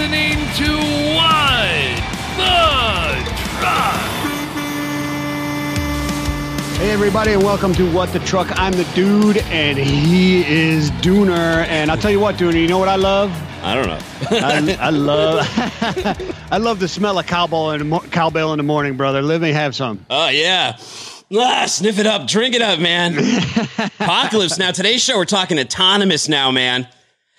listening to Wide the Truck. Hey everybody, and welcome to What the Truck. I'm the Dude, and he is Dooner. And I'll tell you what, Dooner, you know what I love? I don't know. I love the smell of cowbell in the morning, brother. Let me have some. Oh yeah. Ah, sniff it up, drink it up, man. Apocalypse Now. Today's show, we're talking autonomous now, man.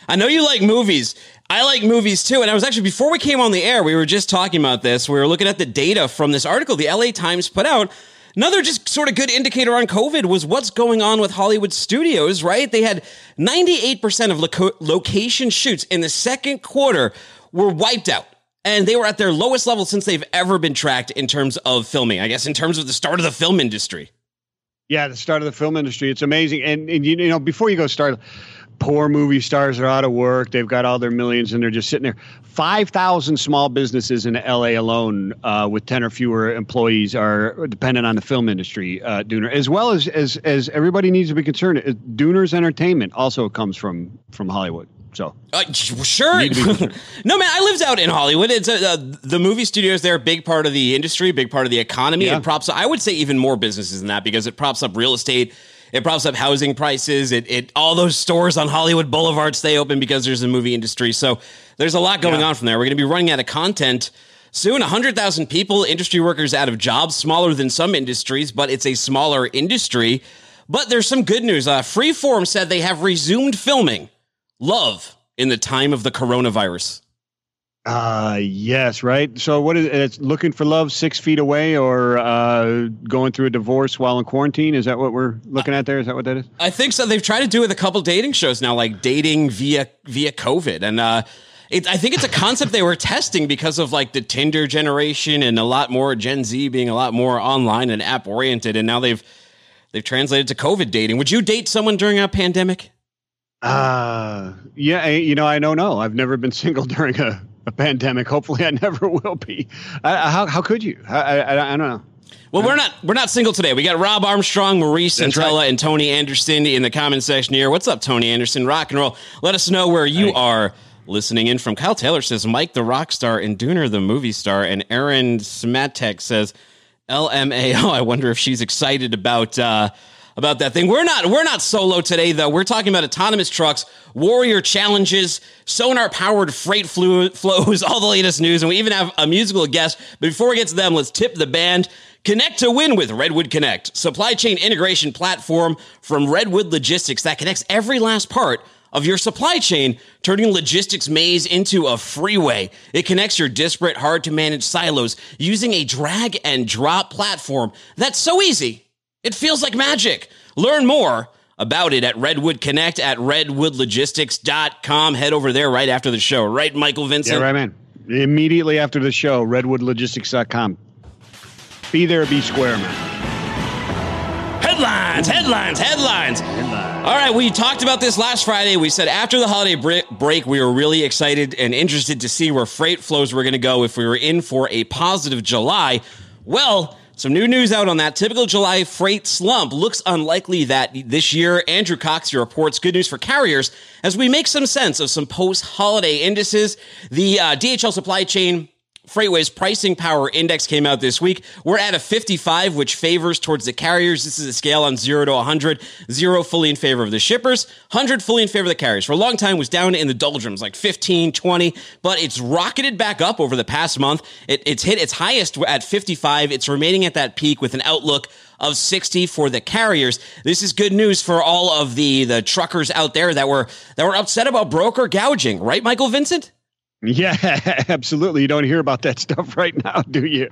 I know you like movies. I like movies, too. And I was actually, before we came on the air, we were just talking about this. We were looking at the data from this article the LA Times put out. Another just sort of good indicator on COVID was what's going on with Hollywood studios, right? They had 98% of location shoots in the second quarter were wiped out. And they were at their lowest level since they've ever been tracked in terms of filming, I guess, in terms of the start of the film industry. Yeah, the start of the film industry. It's amazing. And you know, before you go start, poor movie stars are out of work. They've got all their millions and they're just sitting there. 5,000 small businesses in L.A. alone with 10 or fewer employees are dependent on the film industry, Dooner, as well as everybody needs to be concerned. Dooner's entertainment also comes from Hollywood. So sure. No, man, I lived out in Hollywood. It's the movie studios. They're a big part of the industry, big part of the economy. Yeah. It props up, I would say, even more businesses than that, because it props up real estate. It props up housing prices. It all those stores on Hollywood Boulevard stay open because there's a movie industry. So there's a lot going on from there. We're going to be running out of content soon. 100,000 people, industry workers out of jobs, smaller than some industries, but it's a smaller industry. But there's some good news. Freeform said they have resumed filming Love in the time of the coronavirus. Yes, right. So what is it? It's Looking for Love 6 feet away, or going through a divorce while in quarantine? Is that what we're looking at there? Is that what that is? I think so. They've tried to do it with a couple dating shows now, like dating via COVID. And I think it's a concept they were testing because of like the Tinder generation and a lot more Gen Z being a lot more online and app oriented. And now they've translated to COVID dating. Would you date someone during a pandemic? Yeah, you know, I don't know. I've never been single during a pandemic. Hopefully I never will be. How could you? I don't know. Well, we're not single today. We got Rob Armstrong, Maurice Centella, right, and Tony Anderson in the comment section here. What's up, Tony Anderson? Rock and roll. Let us know where you are listening in from. Kyle Taylor says, Mike the rock star and Dooner the movie star. And Aaron Smatek says, LMAO. I wonder if she's excited about that thing. We're not solo today, though. We're talking about autonomous trucks, warrior challenges, sonar-powered freight flows, all the latest news, and we even have a musical guest. But before we get to them, let's tip the band. Connect to win with Redwood Connect, supply chain integration platform from Redwood Logistics that connects every last part of your supply chain, turning logistics maze into a freeway. It connects your disparate, hard-to-manage silos using a drag-and-drop platform that's so easy it feels like magic. Learn more about it at Redwood Connect at redwoodlogistics.com. Head over there right after the show. Right, Michael Vincent? Yeah, right, man. Immediately after the show, redwoodlogistics.com. Be there, be square, man. Headlines. All right, we talked about this last Friday. We said after the holiday break, we were really excited and interested to see where freight flows were going to go if we were in for a positive July. Well, some new news out on that. Typical July freight slump looks unlikely that this year. Andrew Cox reports good news for carriers as we make some sense of some post-holiday indices. The DHL supply chain FreightWaves Pricing Power Index came out this week. We're at a 55, which favors towards the carriers. This is a scale on 0 to 100. 0 fully in favor of the shippers, 100 fully in favor of the carriers. For a long time, it was down in the doldrums, like 15, 20, but it's rocketed back up over the past month. It's hit its highest at 55. It's remaining at that peak with an outlook of 60 for the carriers. This is good news for all of the truckers out there that were upset about broker gouging. Right, Michael Vincent? Yeah, absolutely. You don't hear about that stuff right now, do you?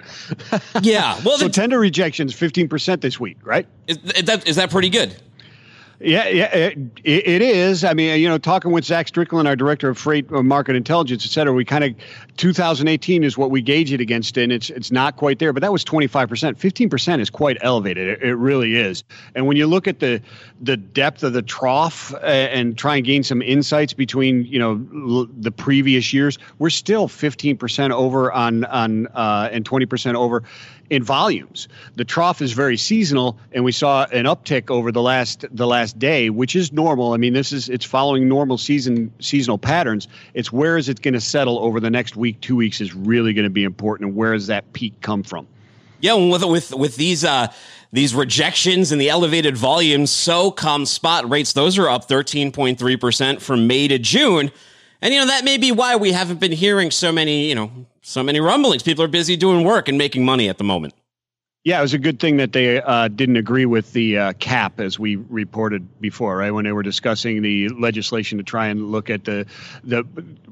Yeah. Well, so tender rejections, 15% this week, right? Is that pretty good? Yeah, it is. I mean, you know, talking with Zach Strickland, our director of freight market intelligence, et cetera, we kind of 2018 is what we gauge it against, and it's not quite there. But that was 25%. 15% is quite elevated. It really is. And when you look at the depth of the trough and try and gain some insights between, you know, the previous years, we're still 15% over and 20% over in volumes. The trough is very seasonal, and we saw an uptick over the last day, which is normal. I mean, it's following normal seasonal patterns. It's where is it going to settle over the next week, 2 weeks is really going to be important. And where does that peak come from? Yeah, with these rejections and the elevated volumes, so come spot rates. Those are up 13.3% from May to June. And, you know, that may be why we haven't been hearing so many rumblings. People are busy doing work and making money at the moment. Yeah, it was a good thing that they didn't agree with the cap, as we reported before, right? When they were discussing the legislation to try and look at the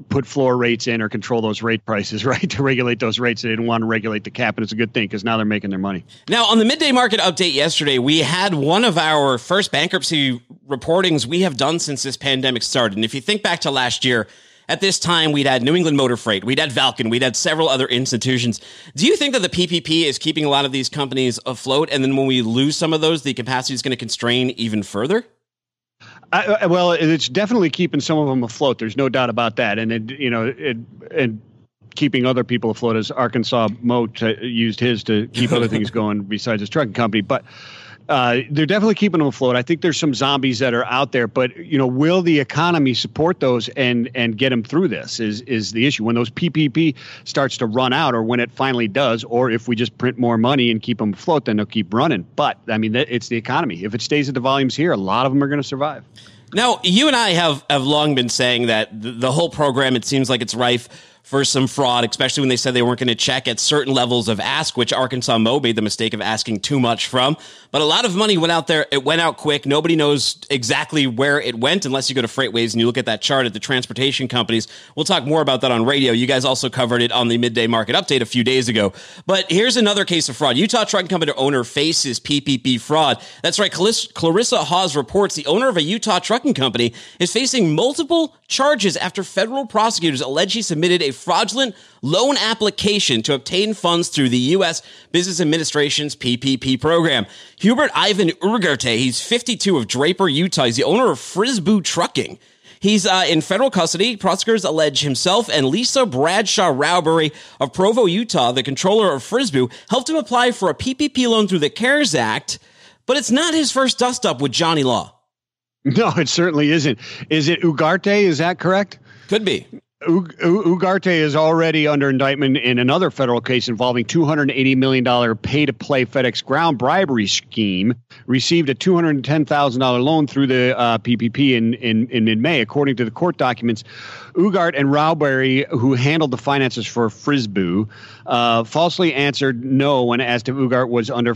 put floor rates in or control those rate prices, right? To regulate those rates, they didn't want to regulate the cap, and it's a good thing because now they're making their money. Now, on the midday market update yesterday, we had one of our first bankruptcy reportings we have done since this pandemic started. And if you think back to last year, at this time, we'd had New England Motor Freight, we'd had Falcon, we'd had several other institutions. Do you think that the PPP is keeping a lot of these companies afloat? And then when we lose some of those, the capacity is going to constrain even further? Well, it's definitely keeping some of them afloat. There's no doubt about that. And, keeping other people afloat, as Arkansas Moat used his to keep other things going besides his trucking company. But they're definitely keeping them afloat. I think there's some zombies that are out there, but will the economy support those and get them through this is the issue. When those PPP starts to run out, or when it finally does, or if we just print more money and keep them afloat, then they'll keep running. But I mean, it's the economy. If it stays at the volumes here, a lot of them are going to survive. Now, you and I have long been saying that the whole program, it seems like it's rife for some fraud, especially when they said they weren't going to check at certain levels of ask, which Arkansas Moat made the mistake of asking too much from. But a lot of money went out there. It went out quick. Nobody knows exactly where it went unless you go to FreightWaves and you look at that chart at the transportation companies. We'll talk more about that on radio. You guys also covered it on the midday market update a few days ago. But here's another case of fraud. Utah Trucking Company owner faces PPP fraud. That's right. Clarissa Hawes reports the owner of a Utah trucking company is facing multiple charges after federal prosecutors allege he submitted a fraudulent loan application to obtain funds through the U.S. Business Administration's PPP program. Hubert Ivan Ugarte, he's 52 of Draper, Utah. He's the owner of Frisbee Trucking. He's in federal custody. Prosecutors allege himself and Lisa Bradshaw Rowberry of Provo, Utah, the controller of Frisbee, helped him apply for a PPP loan through the CARES Act, but it's not his first dust-up with Johnny Law. No, it certainly isn't. Is it Ugarte? Is that correct? Could be. Ugarte is already under indictment in another federal case involving $280 million pay-to-play FedEx Ground bribery scheme, received a $210,000 loan through the PPP in mid-May. According to the court documents, Ugarte and Rowberry, who handled the finances for Frisbee, falsely answered no when asked if Ugarte was under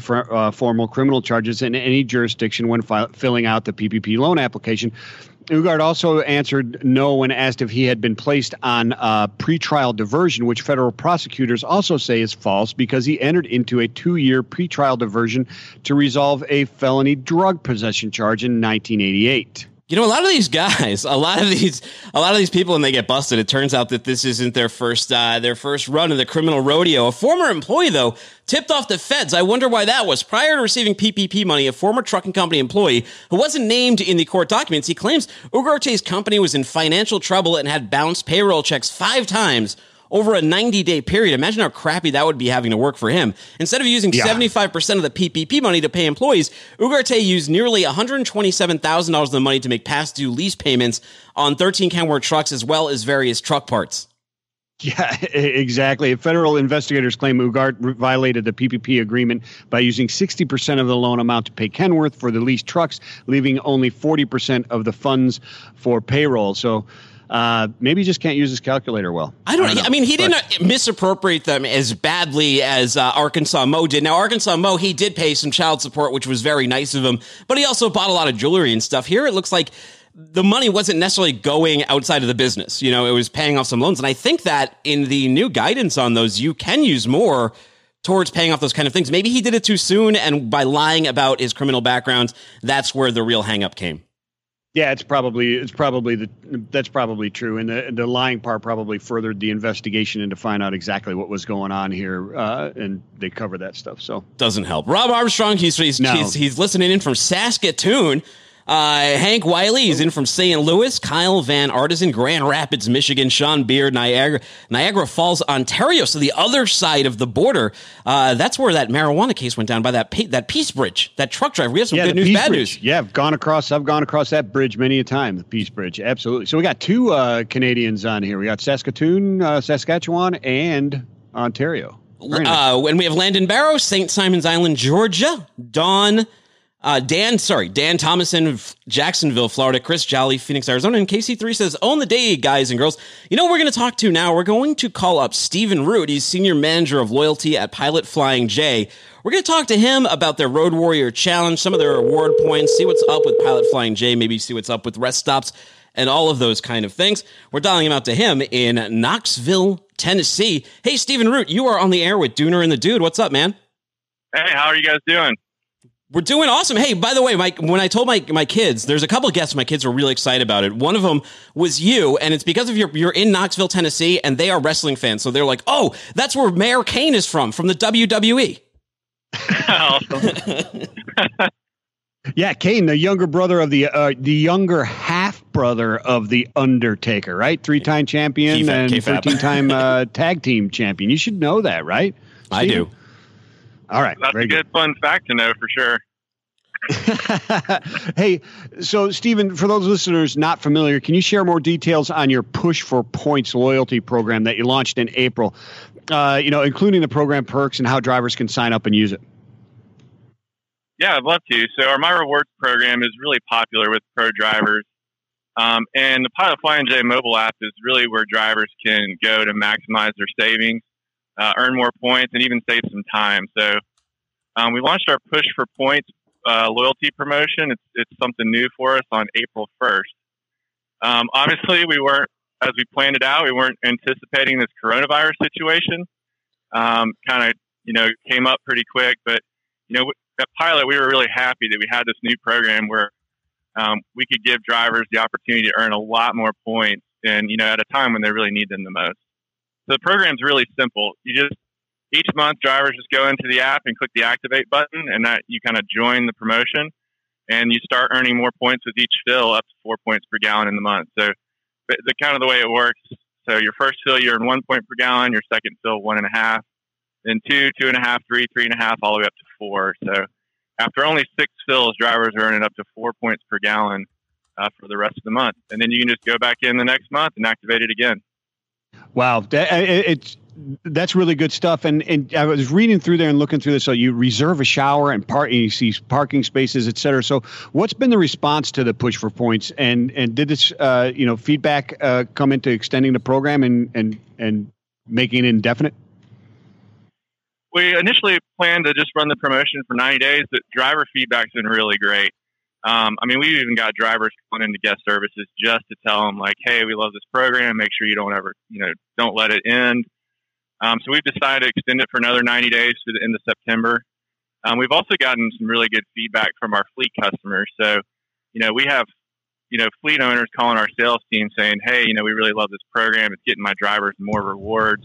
formal criminal charges in any jurisdiction when filling out the PPP loan application. Ugarte also answered no when asked if he had been placed on pretrial diversion, which federal prosecutors also say is false because he entered into a 2-year pretrial diversion to resolve a felony drug possession charge in 1988. You know, a lot of these people, when they get busted, it turns out that this isn't their first run of the criminal rodeo. A former employee, though, tipped off the feds. I wonder why that was. Prior to receiving PPP money, a former trucking company employee who wasn't named in the court documents, he claims Ugarte's company was in financial trouble and had bounced payroll checks 5 times over a 90-day period. Imagine how crappy that would be having to work for him. Instead of using 75% of the PPP money to pay employees, Ugarte used nearly $127,000 of the money to make past due lease payments on 13 Kenworth trucks as well as various truck parts. Yeah, exactly. Federal investigators claim Ugarte violated the PPP agreement by using 60% of the loan amount to pay Kenworth for the leased trucks, leaving only 40% of the funds for payroll. So maybe he just can't use his calculator well. I don't know. I mean, he didn't misappropriate them as badly as Arkansas Moat did. Now, Arkansas Moat, he did pay some child support, which was very nice of him, but he also bought a lot of jewelry and stuff. Here, it looks like the money wasn't necessarily going outside of the business. You know, it was paying off some loans. And I think that in the new guidance on those, you can use more towards paying off those kind of things. Maybe he did it too soon, and by lying about his criminal background, that's where the real hang up came. Yeah, that's probably true, and the lying part probably furthered the investigation into find out exactly what was going on here, and they cover that stuff. So doesn't help. Rob Armstrong, he's listening in from Saskatoon. Hank Wiley is in from St. Louis. Kyle Van Artisan, Grand Rapids, Michigan. Sean Beard, Niagara Falls, Ontario. So the other side of the border. That's where that marijuana case went down by that Peace Bridge, that truck driver. We have some good news, bad news. Yeah, I've gone across that bridge many a time, the Peace Bridge. Absolutely. So we got two Canadians on here. We got Saskatoon, Saskatchewan, and Ontario. Nice. And we have Landon Barrow, St. Simons Island, Georgia. Dan Thomason, Jacksonville, Florida. Chris Jolly, Phoenix, Arizona. And KC3 says, own the day, guys and girls. You know what we're going to talk to now? We're going to call up Steven Root. He's Senior Manager of Loyalty at Pilot Flying J. We're going to talk to him about their Road Warrior Challenge, some of their award points, see what's up with Pilot Flying J, maybe see what's up with rest stops and all of those kind of things. We're dialing him out to him in Knoxville, Tennessee. Hey, Steven Root, you are on the air with Dooner and the Dude. What's up, man? Hey, how are you guys doing? We're doing awesome. Hey, by the way, when I told my kids, there's a couple of guests my kids were really excited about it. One of them was you, and it's because of you're in Knoxville, Tennessee, and they are wrestling fans. So they're like, oh, that's where Mayor Kane is from the WWE. Yeah, Kane, the younger brother of the younger half-brother of The Undertaker, right? 3-time champion and 13-time tag team champion. You should know that, right? Steve? I do. All right. That's a good fun fact to know for sure. Hey, so Steven, for those listeners not familiar, can you share more details on your Push for Points loyalty program that you launched in April, including the program perks and how drivers can sign up and use it? Yeah, I'd love to. So our My Rewards program is really popular with pro drivers. And the Pilot Flying J mobile app is really where drivers can go to maximize their savings. Earn more points, and even save some time. So we launched our Push for Points loyalty promotion. It's something new for us on April 1st. Obviously, we weren't, as we planned it out, we weren't anticipating this coronavirus situation. Came up pretty quick. But, at Pilot, we were really happy that we had this new program where we could give drivers the opportunity to earn a lot more points and, at a time when they really need them the most. So the program's really simple. Each month, drivers just go into the app and click the activate button, and that you kind of join the promotion, and you start earning more points with each fill, up to 4 points per gallon in the month. So the kind of the way it works. So your first fill, you earn 1 point per gallon. Your second fill, 1.5. Then 2, 2.5, 3, 3.5, all the way up to 4. So after only 6 fills, drivers are earning up to 4 points per gallon for the rest of the month, and then you can just go back in the next month and activate it again. Wow, that's really good stuff. And I was reading through there and looking through this. So you reserve a shower and you see parking spaces, et cetera. So what's been the response to the Push for Points? And did this feedback come into extending the program and making it indefinite? We initially planned to just run the promotion for 90 days. But driver feedback's been really great. We've even got drivers going into guest services just to tell them, like, hey, we love this program. Make sure you don't ever, don't let it end. So we've decided to extend it for another 90 days to the end of September. We've also gotten some really good feedback from our fleet customers. So, we have, fleet owners calling our sales team saying, hey, we really love this program. It's getting my drivers more rewards,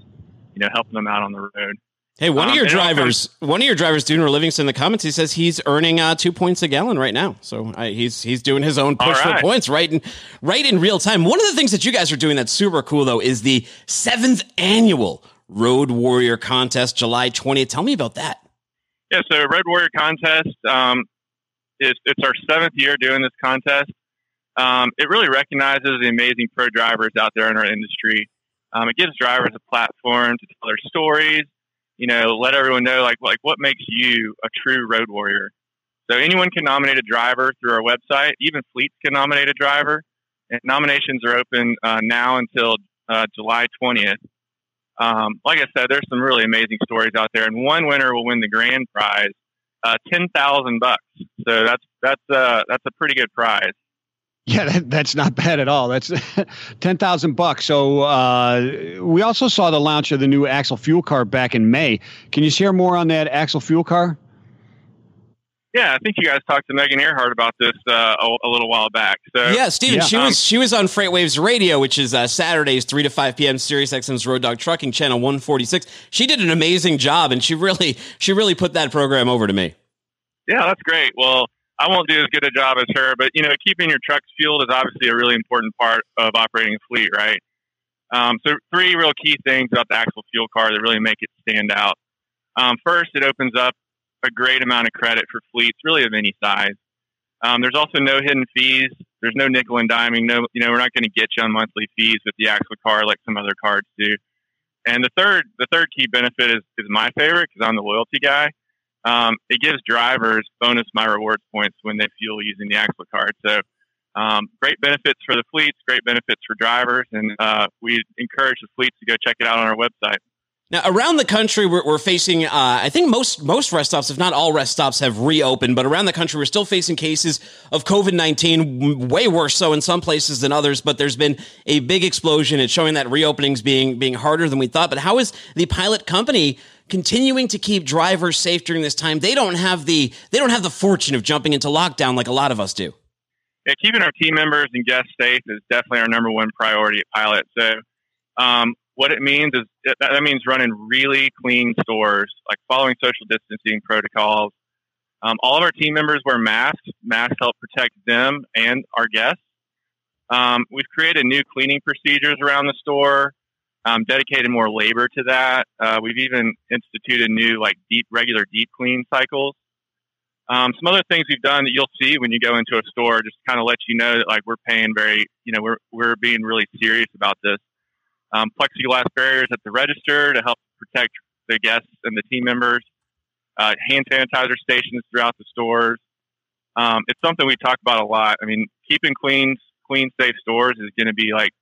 helping them out on the road. Hey, one of your drivers, Dooner Livingston, in the comments, he says he's earning 2 points a gallon right now. So he's doing his own Push for Points right in real time. One of the things that you guys are doing that's super cool, though, is the 7th annual Road Warrior Contest, July 20th. Tell me about that. Yeah, so Road Warrior Contest, it's our 7th year doing this contest. It really recognizes the amazing pro drivers out there in our industry. It gives drivers a platform to tell their stories. Let everyone know, like what makes you a true road warrior. So anyone can nominate a driver through our website. Even fleets can nominate a driver. And nominations are open now until July 20th. Like I said, there's some really amazing stories out there. And one winner will win the grand prize, $10,000. So that's a pretty good prize. Yeah, that's not bad at all. That's $10,000. So we also saw the launch of the new axle fuel car back in May. Can you share more on that axle fuel car? Yeah, I think you guys talked to Megan Earhart about this a little while back. So yeah, Steven, she was on FreightWaves Radio, which is Saturdays 3 to 5 p.m. Sirius XM's Road Dog Trucking Channel 146. She did an amazing job, and she really put that program over to me. Yeah, that's great. Well, I won't do as good a job as her, but, you know, keeping your trucks fueled is obviously a really important part of operating a fleet, right? So three real key things about the axle fuel card that really make it stand out. First, it opens up a great amount of credit for fleets, really of any size. There's also no hidden fees. There's no nickel and diming. No, you know, we're not going to get you on monthly fees with the axle card like some other cards do. And the third key benefit is my favorite because I'm the loyalty guy. It gives drivers bonus my rewards points when they fuel using the axle card. So great benefits for the fleets, great benefits for drivers, and we encourage the fleets to go check it out on our website. Now, around the country, we're facing, I think most rest stops, if not all rest stops, have reopened. But around the country, we're still facing cases of COVID-19, way worse so in some places than others. But there's been a big explosion. It's showing that reopening's being harder than we thought. But how is the Pilot company continuing to keep drivers safe during this time? They don't have the fortune of jumping into lockdown like a lot of us do. Yeah, keeping our team members and guests safe is definitely our number one priority at Pilot. So, what it means is that means running really clean stores, like following social distancing protocols. All of our team members wear masks. Masks help protect them and our guests. We've created new cleaning procedures around the store, dedicated more labor to that. We've even instituted new, like, regular deep clean cycles. Some other things we've done that you'll see when you go into a store, just kind of let you know that, like, we're paying very, you know, we're being really serious about this. Plexiglass barriers at the register to help protect the guests and the team members, hand sanitizer stations throughout the stores. It's something we talk about a lot. I mean, keeping clean, safe stores is going to be, like,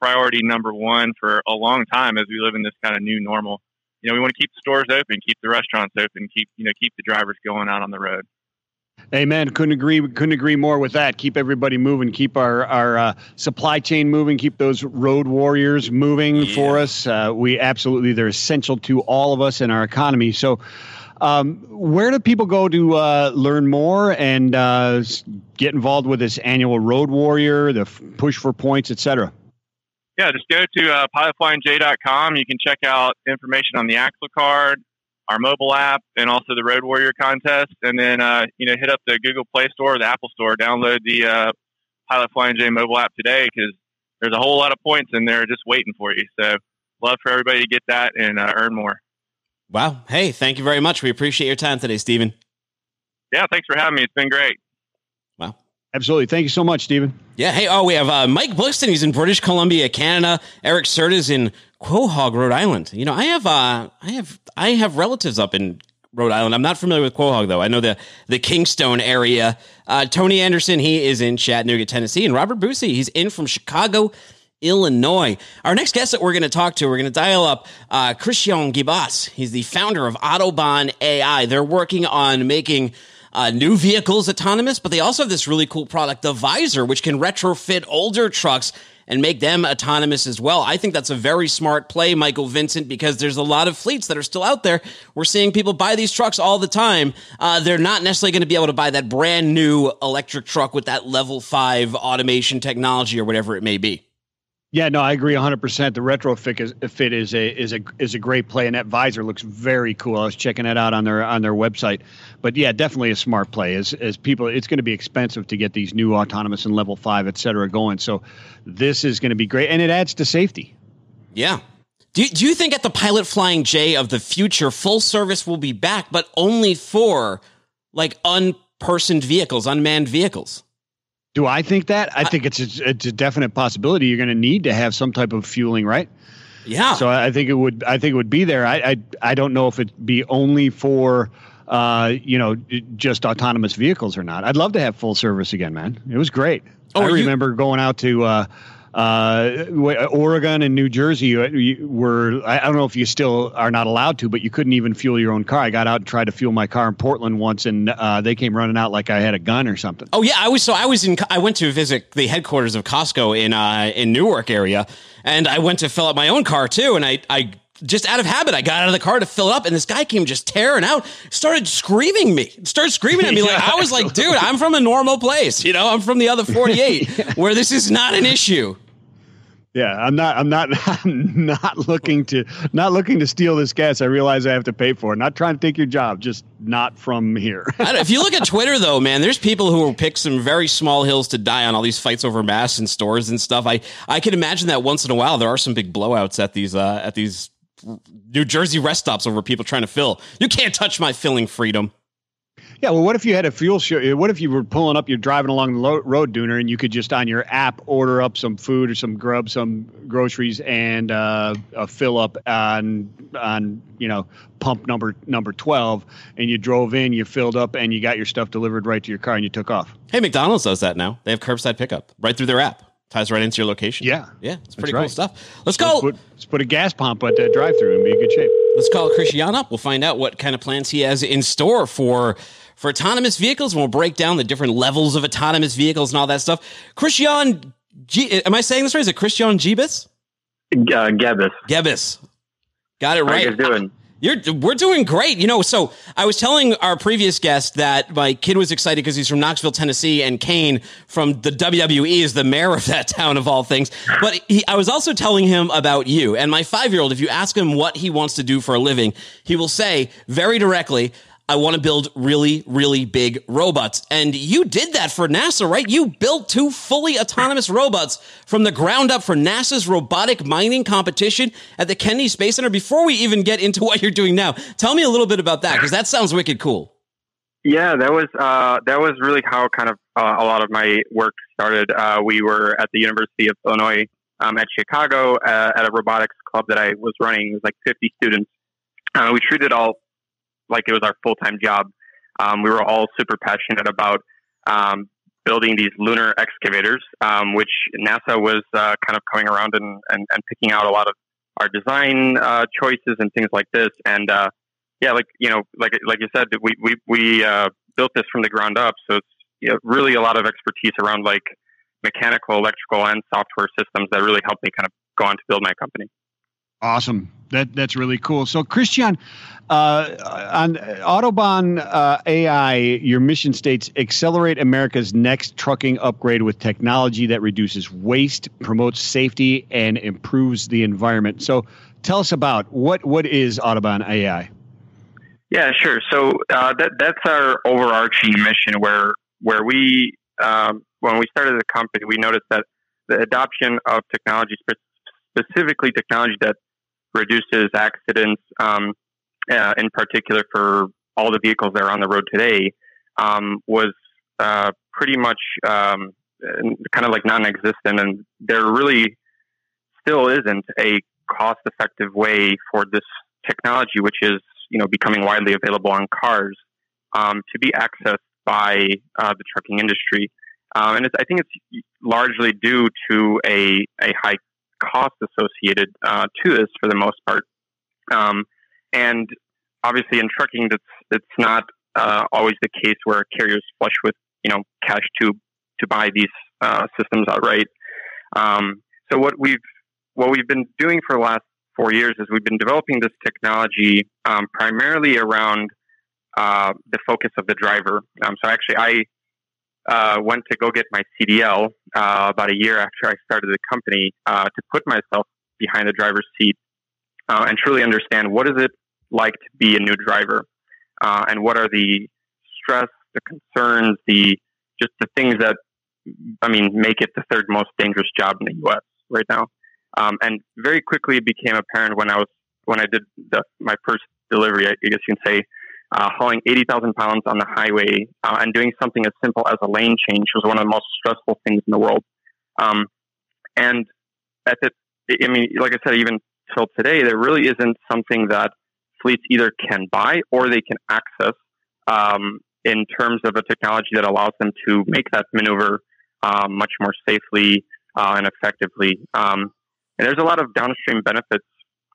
priority number one for a long time as we live in this kind of new normal. You know, we want to keep the stores open, keep the restaurants open, keep the drivers going out on the road. Amen. Couldn't agree more with that. Keep everybody moving. Keep our supply chain moving. Keep those road warriors moving for us. They're essential to all of us in our economy. So where do people go to learn more and get involved with this annual Road Warrior, the push for points, et cetera? Yeah, just go to pilotflyingj.com. You can check out information on the axle card, our mobile app, and also the Road Warrior contest. And then, hit up the Google Play Store or the Apple Store. Download the Pilot Flying J mobile app today because there's a whole lot of points in there just waiting for you. So love for everybody to get that and earn more. Wow. Hey, thank you very much. We appreciate your time today, Steven. Yeah, thanks for having me. It's been great. Wow. Absolutely. Thank you so much, Steven. Yeah. Hey, we have Mike Blixton. He's in British Columbia, Canada. Eric Serta's in Quahog, Rhode Island. You know, I have relatives up in Rhode Island. I'm not familiar with Quahog, though. I know the Kingston area. Tony Anderson, he is in Chattanooga, Tennessee. And Robert Bucci, he's in from Chicago, Illinois. Our next guest that we're going to talk to, we're going to dial up Krystian Gebis. He's the founder of Autobon AI. They're working on making new vehicles autonomous, but they also have this really cool product, the Visor, which can retrofit older trucks and make them autonomous as well. I think that's a very smart play, Michael Vincent, because there's a lot of fleets that are still out there. We're seeing people buy these trucks all the time. They're not necessarily going to be able to buy that brand new electric truck with that level 5 automation technology or whatever it may be. Yeah, no, I agree 100%. The retrofit is a great play, and that Visor looks very cool. I was checking that out on their website, but yeah, definitely a smart play. As people, it's going to be expensive to get these new autonomous and level 5, et cetera, going. So this is going to be great, and it adds to safety. Yeah. Do you think at the Pilot Flying J of the future, full service will be back, but only for, like, unmanned vehicles? Do I think that? I think it's a definite possibility. You're going to need to have some type of fueling, right? Yeah. So I think it would be there. I don't know if it'd be only for, just autonomous vehicles or not. I'd love to have full service again, man. It was great. Oh, I remember going out to Oregon and New Jersey. I don't know if you still are not allowed to, but you couldn't even fuel your own car. I got out and tried to fuel my car in Portland once, and they came running out like I had a gun or something. Oh yeah, I went to visit the headquarters of Costco in Newark area, and I went to fill up my own car too, and I just out of habit, I got out of the car to fill it up, and this guy came just tearing out, started screaming at me. Like, I was like, dude, I'm from a normal place, you know, I'm from the other 48 where this is not an issue. Yeah, I'm not looking to steal this gas. I realize I have to pay for it. Not trying to take your job, just not from here. If you look at Twitter, though, man, there's people who pick some very small hills to die on, all these fights over masks and stores and stuff. I can imagine that once in a while there are some big blowouts at these New Jersey rest stops over people trying to fill. You can't touch my filling freedom. Yeah, well, what if you had a fuel share? What if you were pulling up, you're driving along the road, Dooner, and you could just on your app order up some food or some groceries and fill up on pump number 12, and you drove in, you filled up, and you got your stuff delivered right to your car, and you took off. Hey, McDonald's does that now. They have curbside pickup right through their app. Ties right into your location. Yeah, it's pretty cool stuff. Let's go. Let's put a gas pump at that drive-thru and be in good shape. Let's call Krystian up. We'll find out what kind of plans he has in store for autonomous vehicles, and we'll break down the different levels of autonomous vehicles and all that stuff. Krystian, am I saying this right? Is it Krystian Gebis? Gebis. Got it right. How you guys doing? We're doing great. So I was telling our previous guest that my kid was excited because he's from Knoxville, Tennessee, and Kane from the WWE is the mayor of that town, of all things. But I was also telling him about you. And my 5-year-old, if you ask him what he wants to do for a living, he will say very directly, I want to build really, really big robots. And you did that for NASA, right? You built 2 fully autonomous robots from the ground up for NASA's robotic mining competition at the Kennedy Space Center. Before we even get into what you're doing now, tell me a little bit about that, because that sounds wicked cool. Yeah, that was really how kind of a lot of my work started. We were at the University of Illinois at Chicago at a robotics club that I was running. It was like 50 students. We treated all like it was our full-time job. We were all super passionate about building these lunar excavators, which NASA was kind of coming around and picking out a lot of our design choices and things like this. And like you said, we built this from the ground up. So it's really a lot of expertise around like mechanical, electrical, and software systems that really helped me kind of go on to build my company. Awesome. That's really cool. So, Krystian, on Autobon AI, your mission states, accelerate America's next trucking upgrade with technology that reduces waste, promotes safety, and improves the environment. So tell us about what is Autobon AI? Yeah, sure. So that's our overarching mission where we, when we started the company, we noticed that the adoption of technology, specifically technology that reduces accidents, in particular for all the vehicles that are on the road today, was pretty much kind of like non-existent. And there really still isn't a cost-effective way for this technology, which is becoming widely available on cars, to be accessed by the trucking industry. And I think it's largely due to a high cost associated to this for the most part, and obviously in trucking that's not always the case, where a carrier's flush with cash to buy these systems outright. So what we've been doing for the last 4 years is we've been developing this technology primarily around the focus of the driver. So actually I went to go get my CDL about a year after I started the company to put myself behind the driver's seat and truly understand what is it like to be a new driver, and what are the stress, the concerns, the things that make it the third most dangerous job in the U.S. right now. And very quickly it became apparent when I did my first delivery, I guess you can say. Hauling 80,000 pounds on the highway and doing something as simple as a lane change was one of the most stressful things in the world. And like I said, even till today, there really isn't something that fleets either can buy or they can access in terms of a technology that allows them to make that maneuver much more safely and effectively. And there's a lot of downstream benefits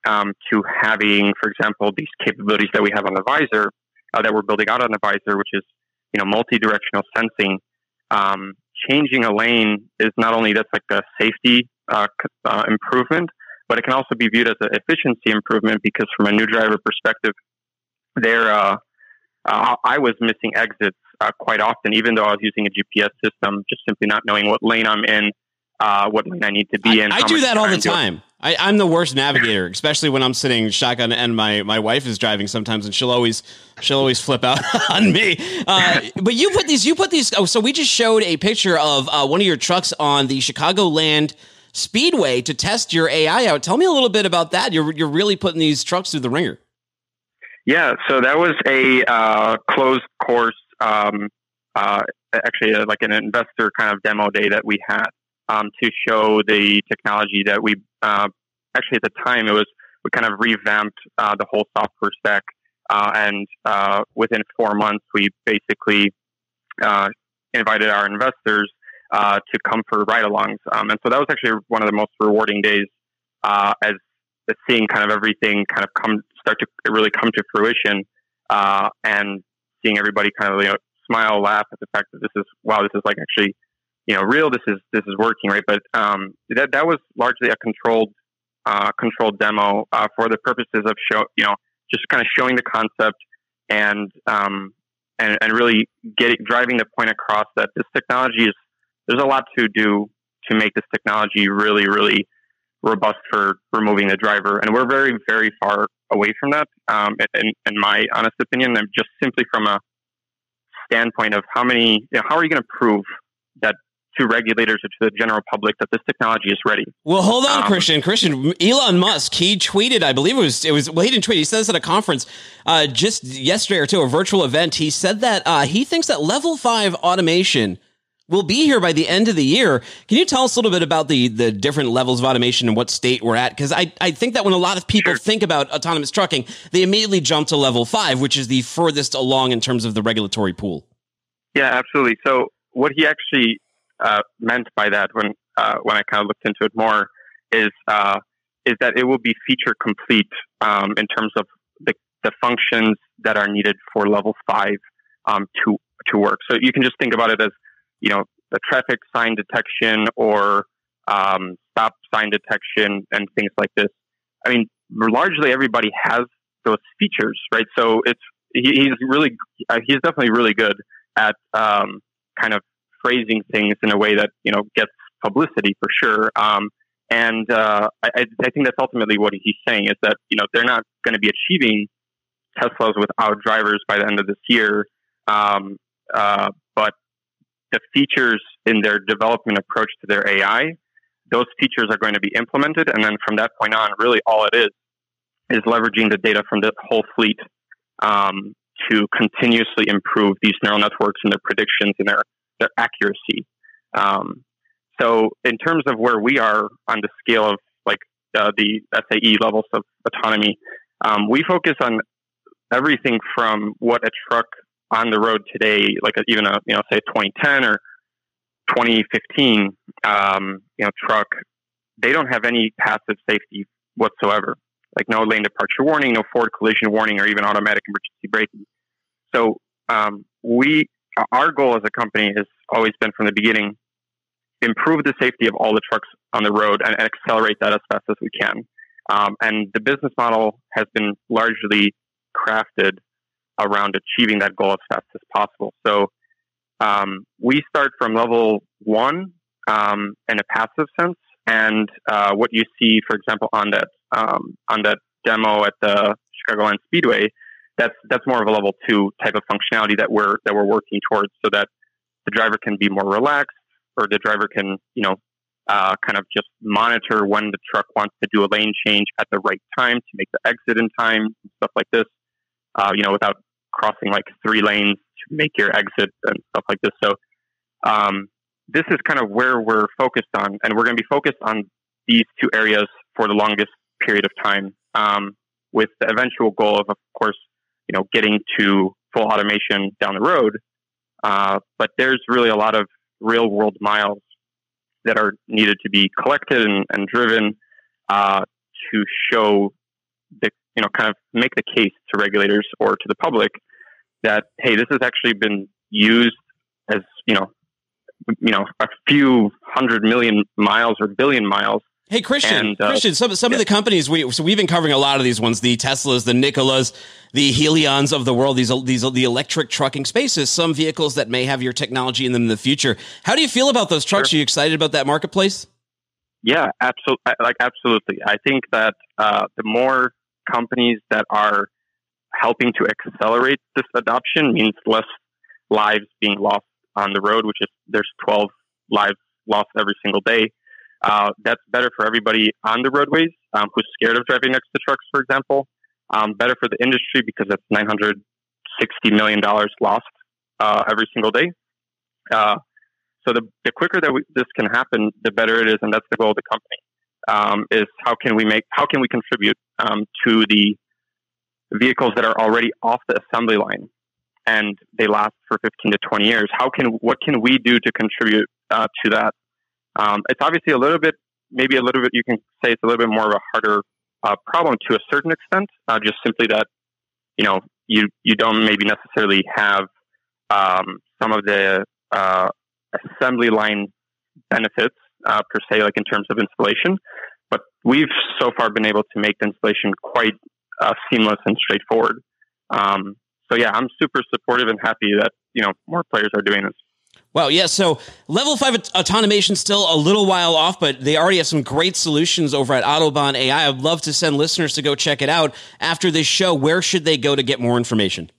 to having, for example, these capabilities that we have on the Visor, that we're building out on the Visor, which is, multi-directional sensing. Changing a lane is not only that's like a safety improvement, but it can also be viewed as an efficiency improvement, because from a new driver perspective, I was missing exits quite often, even though I was using a GPS system, just simply not knowing what lane I'm in, what lane I need to be in. I do that all the time. I'm the worst navigator, especially when I'm sitting shotgun and my wife is driving sometimes, and she'll always flip out on me. But you put these. Oh, so we just showed a picture of one of your trucks on the Chicagoland Speedway to test your AI out. Tell me a little bit about that. You're really putting these trucks through the ringer. Yeah. So that was a closed course, actually like an investor kind of demo day that we had. To show the technology that we actually at the time we kind of revamped the whole software stack, and within 4 months we basically invited our investors to come for ride-alongs, and so that was actually one of the most rewarding days, as seeing kind of everything kind of start to really come to fruition, and seeing everybody kind of smile, laugh at the fact that this is like actually. Real. This is working, right? But that was largely a controlled demo for the purposes of just kind of showing the concept and really driving the point across that this technology is. There's a lot to do to make this technology really, really robust for removing the driver, and we're very, very far away from that. In my honest opinion, and just simply from a standpoint of how are you going to prove that to regulators or to the general public that this technology is ready? Well, hold on, Christian. Elon Musk, he tweeted, I believe it was. Well, he didn't tweet. He said this at a conference just yesterday or two, a virtual event. He said that he thinks that level 5 automation will be here by the end of the year. Can you tell us a little bit about the different levels of automation and what state we're at? Because I think that when a lot of people think about autonomous trucking, they immediately jump to level 5, which is the furthest along in terms of the regulatory pool. Yeah, absolutely. So what he actually meant by that, when I kind of looked into it more, is that it will be feature complete in terms of the functions that are needed for level 5 to work. So you can just think about it as the traffic sign detection or stop sign detection and things like this. I mean, largely everybody has those features, right? So he's definitely really good at kind of phrasing things in a way that gets publicity for sure, and I think that's ultimately what he's saying, is that they're not going to be achieving Teslas without drivers by the end of this year, but the features in their development approach to their AI, those features are going to be implemented, and then from that point on, really all it is leveraging the data from the whole fleet to continuously improve these neural networks and their predictions and their accuracy. So in terms of where we are on the scale of the SAE levels of autonomy, we focus on everything from what a truck on the road today, say 2010 or 2015, truck, they don't have any passive safety whatsoever. Like no lane departure warning, no forward collision warning, or even automatic emergency braking. So our goal as a company has always been from the beginning, improve the safety of all the trucks on the road and accelerate that as fast as we can. And the business model has been largely crafted around achieving that goal as fast as possible. So we start from level 1 in a passive sense. And what you see, for example, on that demo at the Chicagoland Speedway, that's more of a level 2 type of functionality that we're working towards, so that the driver can be more relaxed, or the driver can kind of just monitor when the truck wants to do a lane change at the right time to make the exit in time, stuff like this, without crossing 3 lanes to make your exit and stuff like this. So this is kind of where we're focused on, and we're going to be focused on these 2 areas for the longest period of time, with the eventual goal of course, getting to full automation down the road. But there's really a lot of real world miles that are needed to be collected and driven to show kind of make the case to regulators or to the public that, hey, this has actually been used as, a few 100 million miles or billion miles. Hey, Christian, some of the companies, we've been covering a lot of these ones, the Teslas, the Nikolas, the Helions of the world, the electric trucking spaces, some vehicles that may have your technology in them in the future. How do you feel about those trucks? Sure. Are you excited about that marketplace? Yeah, absolutely. I think that the more companies that are helping to accelerate this adoption means less lives being lost on the road, which is there's 12 lives lost every single day. That's better for everybody on the roadways who's scared of driving next to trucks, for example. Better for the industry because that's $960 million lost every single day. So the quicker that this can happen, the better it is, and that's the goal of the company. Is how can we contribute to the vehicles that are already off the assembly line and they last for 15 to 20 years? What can we do to contribute to that? It's obviously maybe a little bit. You can say it's a little bit more of a harder problem to a certain extent, just simply that you don't maybe necessarily have some of the assembly line benefits per se, like in terms of installation. But we've so far been able to make the installation quite seamless and straightforward. So yeah, I'm super supportive and happy that more players are doing this. Wow. Yeah. So level 5 automation still a little while off, but they already have some great solutions over at Autobon AI. I'd love to send listeners to go check it out after this show. Where should they go to get more information?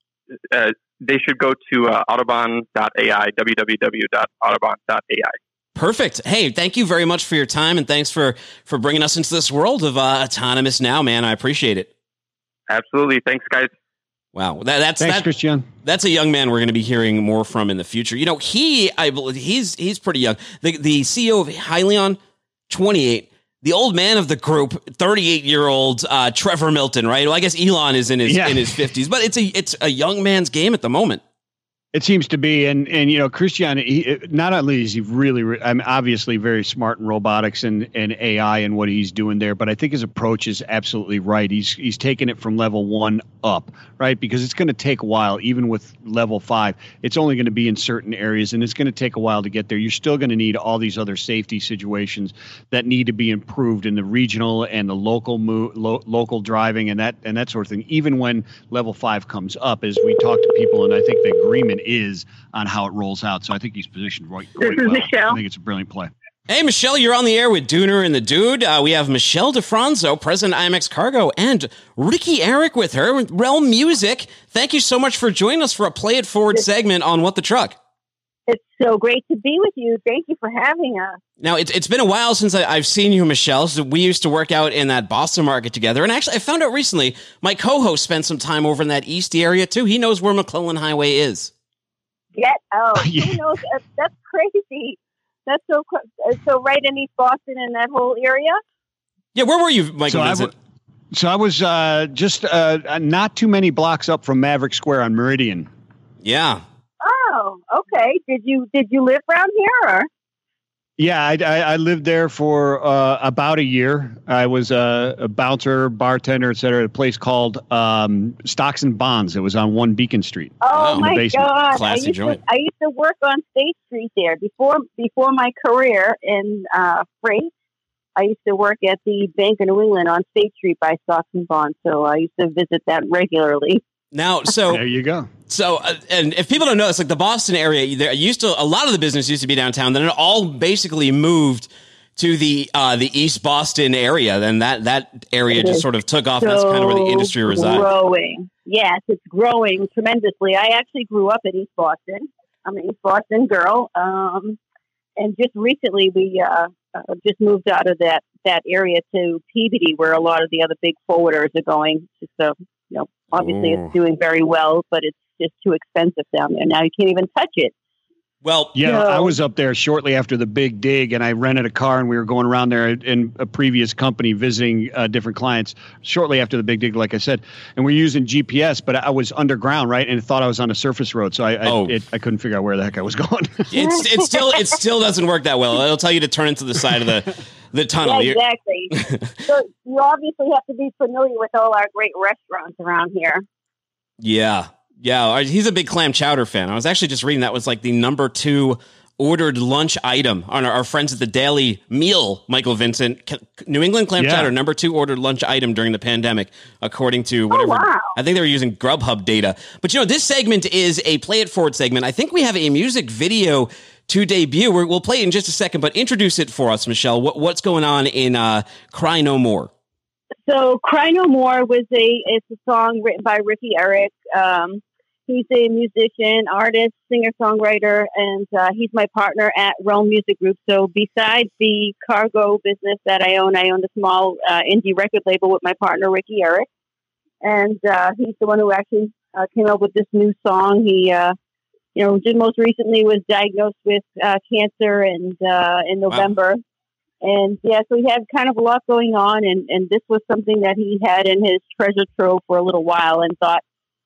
They should go to Autobon.ai, www.autobon.ai. Perfect. Hey, thank you very much for your time, and thanks for bringing us into this world of autonomous now, man. I appreciate it. Absolutely. Thanks, guys. Wow. Thanks, Krystian. That's a young man we're going to be hearing more from in the future. He's pretty young. The CEO of Hyliion, 28. The old man of the group, 38-year-old Trevor Milton, right? Well, I guess Elon is in his 50s, but it's a young man's game at the moment. It seems to be, and Krystian, not only is he really, obviously very smart in robotics and AI and what he's doing there, but I think his approach is absolutely right. He's taking it from level 1 up, right? Because it's going to take a while, even with level 5. It's only going to be in certain areas, and it's going to take a while to get there. You're still going to need all these other safety situations that need to be improved in the regional and the local local driving and that sort of thing. Even when level 5 comes up, as we talk to people, and I think the agreement is on how it rolls out. So I think he's positioned right. This is well. Michelle. I think it's a brilliant play. Hey, Michelle, you're on the air with Dooner and the Dude. We have Michelle DeFronzo, president of ImEx Cargo, and Ricky Eric with her with Realm Music. Thank you so much for joining us for a Play It Forward segment on What the Truck. It's so great to be with you. Thank you for having us. Now, it's been a while since I've seen you, Michelle. So we used to work out in that Boston market together. And actually, I found out recently, my co-host spent some time over in that East area, too. He knows where McClellan Highway is. Get out. Yeah. Who knows? That's crazy. That's so right in East Boston in that whole area? Yeah, where were you, Michael? So I was just not too many blocks up from Maverick Square on Meridian. Yeah. Oh, okay. Did you live around here? Or? Yeah, I lived there for about a year. I was a bouncer, bartender, etc. at a place called Stocks and Bonds. It was on 1 Beacon Street. Oh my God! I used to work on State Street there before my career in freight. I used to work at the Bank of New England on State Street by Stocks and Bonds, so I used to visit that regularly. Now, so there you go. So, and if people don't know, it's like the Boston area. A lot of the business used to be downtown. Then it all basically moved to the East Boston area. Then that area just sort of took off. So that's kind of where the industry resides. Growing, yes, it's growing tremendously. I actually grew up in East Boston. I'm an East Boston girl, and just recently we just moved out of that area to Peabody, where a lot of the other big forwarders are going. So. Obviously it's doing very well, but it's just too expensive down there. Now you can't even touch it. Well, yeah, I was up there shortly after the big dig, and I rented a car, and we were going around there in a previous company visiting different clients shortly after the big dig, like I said. And we're using GPS, but I was underground, right? And thought I was on a surface road, so I couldn't figure out where the heck I was going. It still doesn't work that well. It'll tell you to turn into the side of the tunnel. Yeah, exactly. So you obviously have to be familiar with all our great restaurants around here. Yeah. Yeah, he's a big clam chowder fan. I was actually just reading that was like the number 2 ordered lunch item on our friends at the Daily Meal, Michael Vincent. New England clam chowder, number 2 ordered lunch item during the pandemic, according to whatever. Oh, wow. I think they were using Grubhub data. But this segment is a Play It Forward segment. I think we have a music video to debut. We'll play it in just a second, but introduce it for us, Michelle. What's going on in Cry No More? So Cry No More it's a song written by Ricky Eric. He's a musician, artist, singer-songwriter, and he's my partner at Realm Music Group. So besides the cargo business that I own a small indie record label with my partner, Ricky Eric. And he's the one who actually came up with this new song. He, most recently was diagnosed with cancer and in November. Wow. And yeah, so he had kind of a lot going on. And this was something that he had in his treasure trove for a little while and thought,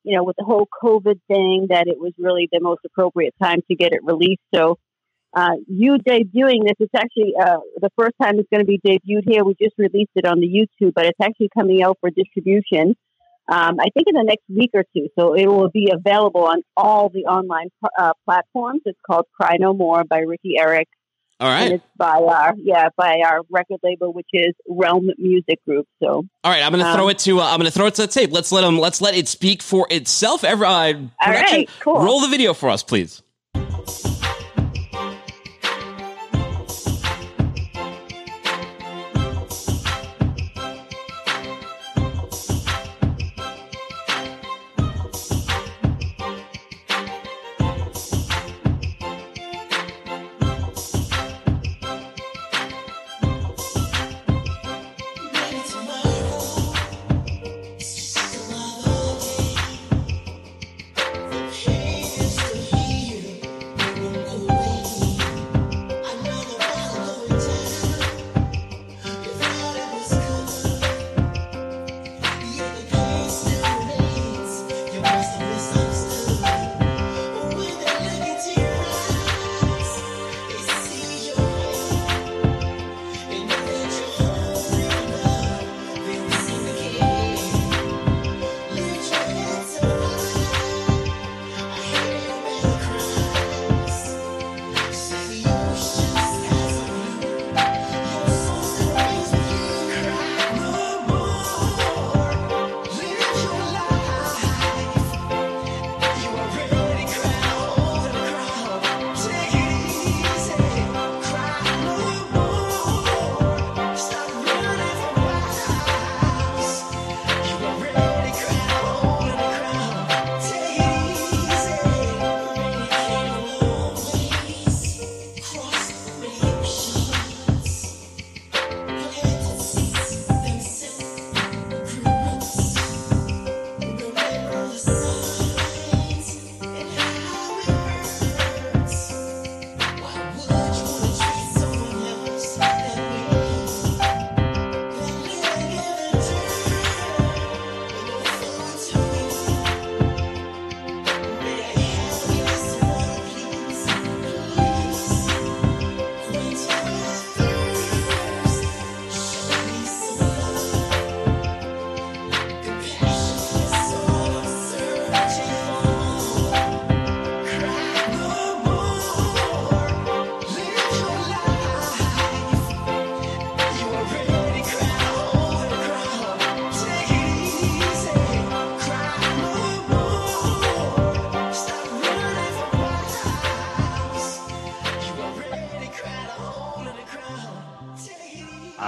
with the whole COVID thing, that it was really the most appropriate time to get it released. So you debuting this, it's actually the first time it's going to be debuted here. We just released it on the YouTube, but it's actually coming out for distribution, I think in the next week or two. So it will be available on all the online platforms. It's called Cry No More by Ricky Eric. All right. And it's by our record label, which is Realm Music Group. So, all right, I'm going to throw it to the tape. Let's let it speak for itself. All right, cool. Roll the video for us, please.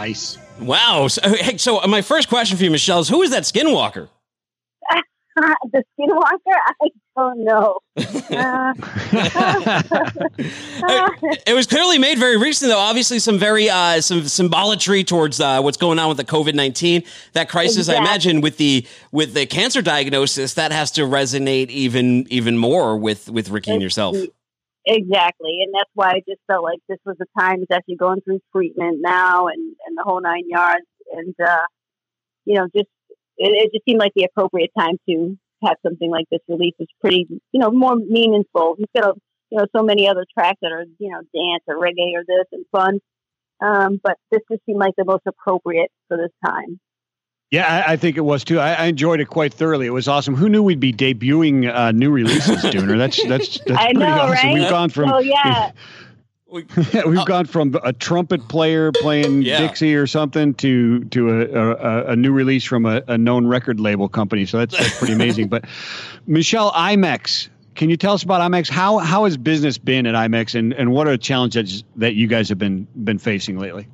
Nice. Wow. So my first question for you, Michelle, is who is that skinwalker? The skinwalker? I don't know. It was clearly made very recently, though. Obviously, some very some symbolatry towards what's going on with the COVID-19, that crisis. Exactly. I imagine with the cancer diagnosis, that has to resonate even more with Ricky and yourself. Exactly. And that's why I just felt like this was the time. He's actually going through treatment now and the whole nine yards. And, it just seemed like the appropriate time to have something like this released. It's pretty, more meaningful. He's got, so many other tracks that are, dance or reggae or this and fun. But this just seemed like the most appropriate for this time. Yeah, I think it was too. I enjoyed it quite thoroughly. It was awesome. Who knew we'd be debuting new releases, Dooner? That's I pretty know, awesome. Right? We've gone from we've gone from a trumpet player playing Dixie or something to a new release from a known record label company. So that's pretty amazing. But Michelle, ImEx Can you tell us about IMEX? How has business been at IMEX, and what are the challenges that you guys have been facing lately?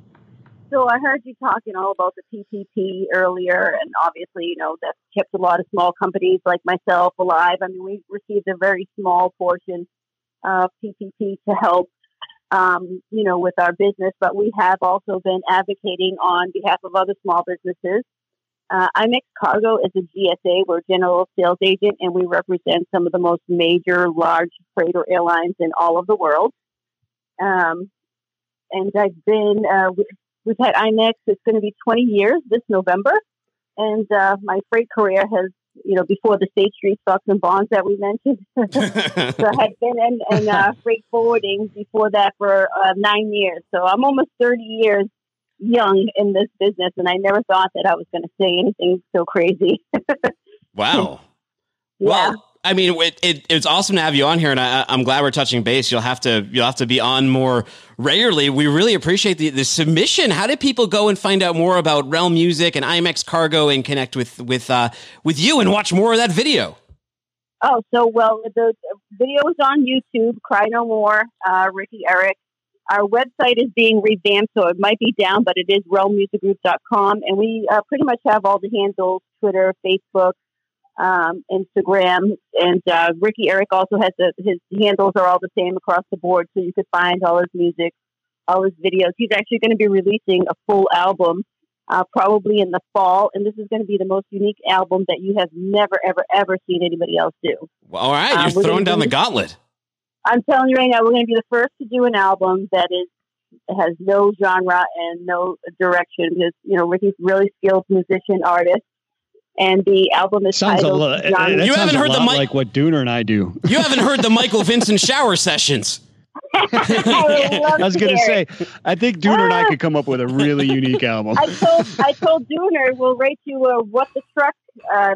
So I heard you talking all about the PPP earlier, and obviously, you know, that's kept a lot of small companies like myself alive. I mean, we received a very small portion of PPP to help, you know, with our business, but we have also been advocating on behalf of other small businesses. IMEX Cargo is a GSA. We're a general sales agent, and we represent some of the most major, large freighter airlines in all of the world. And I've been... We've had IMEX. It's going to be 20 years this November. And my freight career has, you know, before the State Street stocks and bonds that we mentioned, so I had been in freight forwarding before that for 9 years. So I'm almost 30 years young in this business. And I never thought that I was going to say anything so crazy. Wow. Yeah. Wow. I mean, it's awesome to have you on here, and I'm glad we're touching base. You'll have to be on more regularly. We really appreciate the submission. How did people go and find out more about Realm Music and IMEX Cargo and connect with you and watch more of that video? Oh, so well, the video is on YouTube. Cry No More, Ricky Eric. Our website is being revamped, so it might be down, but it is realmmusicgroup.com, and we pretty much have all the handles: Twitter, Facebook, Instagram, and Ricky Eric also has his handles are all the same across the board, so you could find all his music, all his videos. He's actually going to be releasing a full album probably in the fall, and this is going to be the most unique album that you have never, ever, ever seen anybody else do. Well, all right, you're throwing down the gauntlet. I'm telling you right now, we're going to be the first to do an album that has no genre and no direction, because, you know, Ricky's really skilled musician, artist. And the album is titled... You haven't heard like what Dooner and I do. You haven't heard the Michael Vincent shower sessions. I was going to say, I think Dooner and I could come up with a really unique album. I told Dooner, we'll write you a What the Truck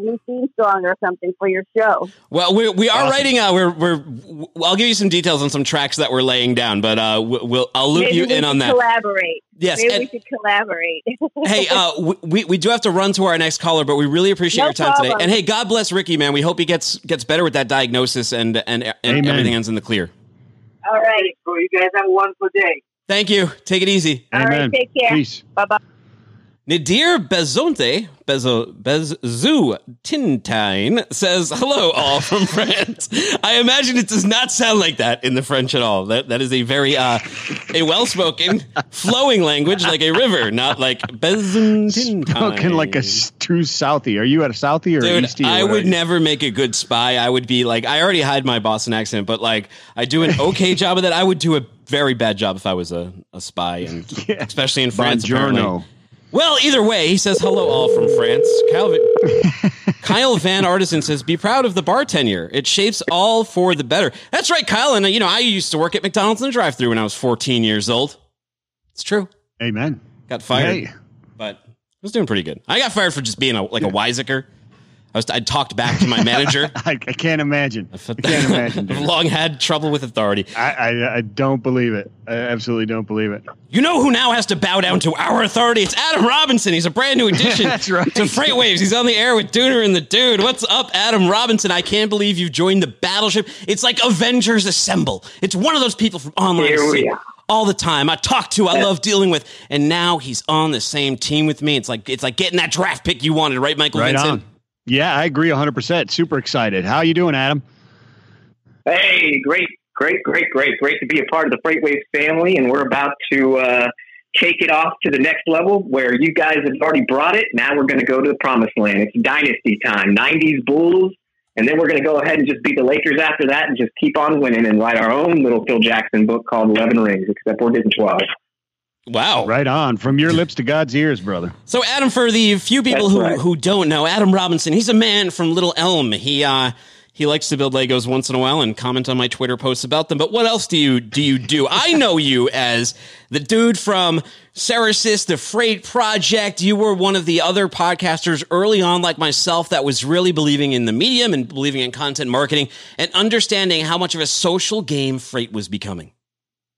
new theme song or something for your show. Well, we are awesome. Writing. I'll give you some details on some tracks that we're laying down, but I'll loop you in on that. Collaborate. Yes, maybe we should collaborate. Hey, we do have to run to our next caller, but we really appreciate your time today. And hey, God bless Ricky, man. We hope he gets better with that diagnosis and everything ends in the clear. All right. Well, you guys have a wonderful day. Thank you. Take it easy. Amen. All right. Take care. Peace. Bye bye. Nadir Bezonte Bezu Tintine says, "Hello, all from France." I imagine it does not sound like that in the French at all. That is a very a well-spoken, flowing language, like a river, not like Bezontine. Spoken like a true Southie. Are you at a Southie or Eastie? I would never make a good spy. I would be like, I already hide my Boston accent, but like I do an okay job of that. I would do a very bad job if I was a spy, and yeah, especially in France. Buongiorno. Well, either way, he says, "Hello, all from France." Kyle Van Artisan says, "Be proud of the bar tenure. It shapes all for the better." That's right, Kyle. And, you know, I used to work at McDonald's in the drive-thru when I was 14 years old. It's true. Amen. Got fired. Yay. But I was doing pretty good. I got fired for just being a wiseacre. I talked back to my manager. I can't imagine. I've long had trouble with authority. I don't believe it. I absolutely don't believe it. You know who now has to bow down to our authority? It's Adam Robinson. He's a brand new addition to FreightWaves. He's on the air with Dooner and the Dude. What's up, Adam Robinson? I can't believe you've joined the battleship. It's like Avengers Assemble. It's one of those people from online. Here we are. All the time. I talk to, I love dealing with, and now he's on the same team with me. It's like getting that draft pick you wanted, right, Michael Vincent? On. Yeah, I agree 100%. Super excited. How you doing, Adam? Hey, great to be a part of the FreightWaves family, and we're about to take it off to the next level where you guys have already brought it. Now we're going to go to the promised land. It's dynasty time, 90s Bulls, and then we're going to go ahead and just beat the Lakers after that and just keep on winning and write our own little Phil Jackson book called 11 Rings, except we're getting 12. Wow. Right on. From your lips to God's ears, brother. So, Adam, for the few people who don't know, Adam Robinson, he's a man from Little Elm. He likes to build Legos once in a while and comment on my Twitter posts about them. But what else do you do? I know you as the dude from SaraSys, The Freight Project. You were one of the other podcasters early on, like myself, that was really believing in the medium and believing in content marketing and understanding how much of a social game freight was becoming.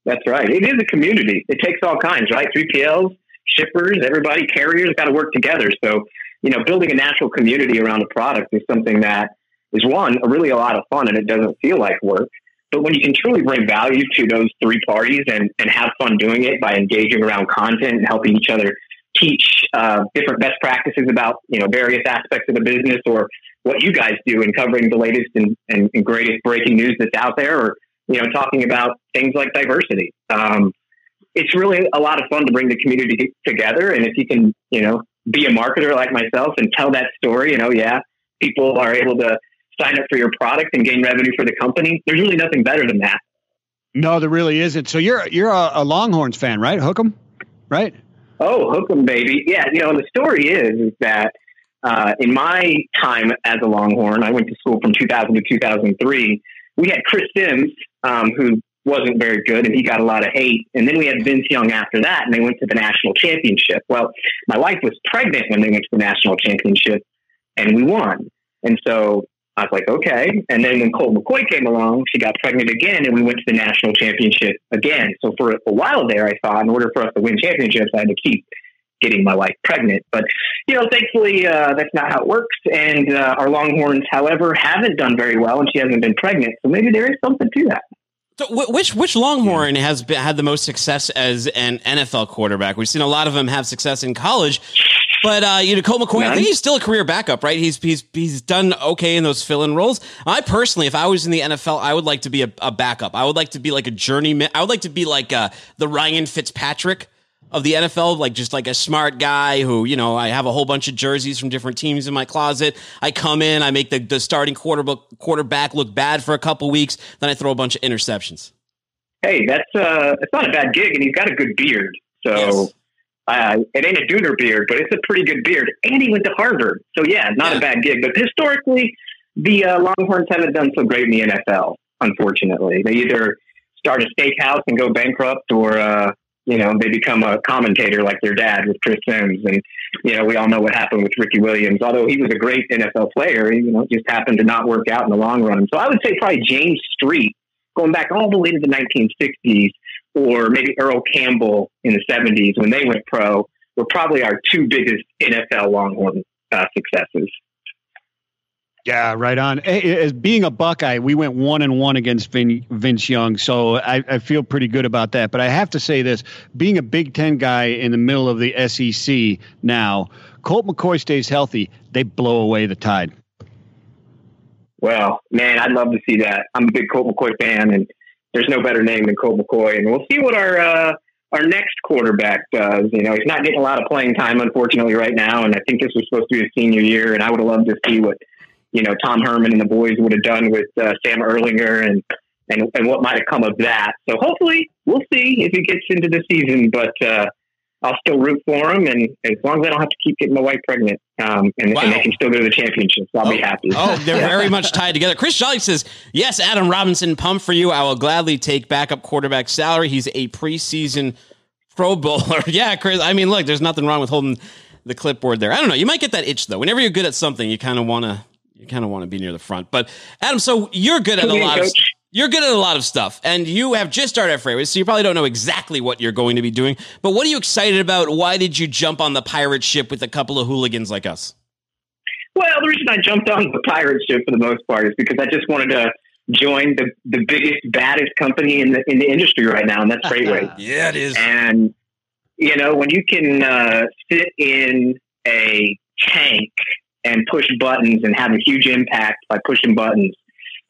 That's right. It is a community. It takes all kinds, right? 3PLs, shippers, everybody, carriers got to work together. So, you know, building a natural community around a product is something that is one, really a lot of fun, and it doesn't feel like work. But when you can truly bring value to those three parties and have fun doing it by engaging around content and helping each other teach different best practices about, you know, various aspects of the business or what you guys do in covering the latest and greatest breaking news that's out there, or, you know, talking about things like diversity. It's really a lot of fun to bring the community together. And if you can, you know, be a marketer like myself and tell that story, you know, yeah, people are able to sign up for your product and gain revenue for the company. There's really nothing better than that. No, there really isn't. So you're a Longhorns fan, right? Hook 'em, right? Oh, hook 'em, baby. Yeah. You know, the story is that in my time as a Longhorn, I went to school from 2000 to 2003. We had Chris Sims, who wasn't very good, and he got a lot of hate. And then we had Vince Young after that, and they went to the national championship. Well, my wife was pregnant when they went to the national championship, and we won. And so I was like, okay. And then when Colt McCoy came along, she got pregnant again, and we went to the national championship again. So for a while there, I thought in order for us to win championships, I had to keep getting my wife pregnant. But, you know, thankfully, that's not how it works. And our Longhorns, however, haven't done very well, and she hasn't been pregnant. So maybe there is something to that. So which Longhorn has been, had the most success as an NFL quarterback? We've seen a lot of them have success in college, but you know, Colt McCoy, I think he's still a career backup, right? He's done okay in those fill-in roles. I personally, if I was in the NFL, I would like to be a backup. I would like to be like a journeyman. I would like to be like the Ryan Fitzpatrick of the NFL, like just like a smart guy who, you know, I have a whole bunch of jerseys from different teams in my closet. I come in, I make the starting quarterback look bad for a couple weeks, then I throw a bunch of interceptions. Hey, that's not a bad gig, and he's got a good beard. So yes. It ain't a Dooner beard, but it's a pretty good beard. And he went to Harvard, so yeah, not a bad gig. But historically, the Longhorns haven't done so great in the NFL. Unfortunately, they either start a steakhouse and go bankrupt, or you know, they become a commentator like their dad with Chris Sims. And, you know, we all know what happened with Ricky Williams. Although he was a great NFL player, you know, it just happened to not work out in the long run. So I would say probably James Street, going back all the way to the 1960s, or maybe Earl Campbell in the 70s when they went pro, were probably our two biggest NFL Longhorn successes. Yeah, right on. As being a Buckeye, we went 1-1 against Vince Young, so I feel pretty good about that. But I have to say this, being a Big Ten guy in the middle of the SEC now, Colt McCoy stays healthy, they blow away the Tide. Well, man, I'd love to see that. I'm a big Colt McCoy fan, and there's no better name than Colt McCoy. And we'll see what our next quarterback does. You know, he's not getting a lot of playing time, unfortunately, right now, and I think this was supposed to be his senior year, and I would have loved to see what, you know, Tom Herman and the boys would have done with Sam Erlinger and what might have come of that. So hopefully we'll see if he gets into the season, but I'll still root for him. And as long as I don't have to keep getting my wife pregnant and they can still go to the championships, I'll be happy. Oh, they're very much tied together. Chris Jolly says, yes, Adam Robinson, pumped for you. I will gladly take backup quarterback salary. He's a preseason Pro Bowler. Yeah, Chris. I mean, look, there's nothing wrong with holding the clipboard there. I don't know. You might get that itch, though. Whenever you're good at something, you kind of want to. You kind of want to be near the front. But Adam, so you're good at a lot of stuff, and you have just started at FreightWaves, so you probably don't know exactly what you're going to be doing. But what are you excited about? Why did you jump on the pirate ship with a couple of hooligans like us? Well, the reason I jumped on the pirate ship for the most part is because I just wanted to join the biggest, baddest company in the industry right now, and that's FreightWaves. Yeah, it is. And you know, when you can sit in a tank and push buttons and have a huge impact by pushing buttons,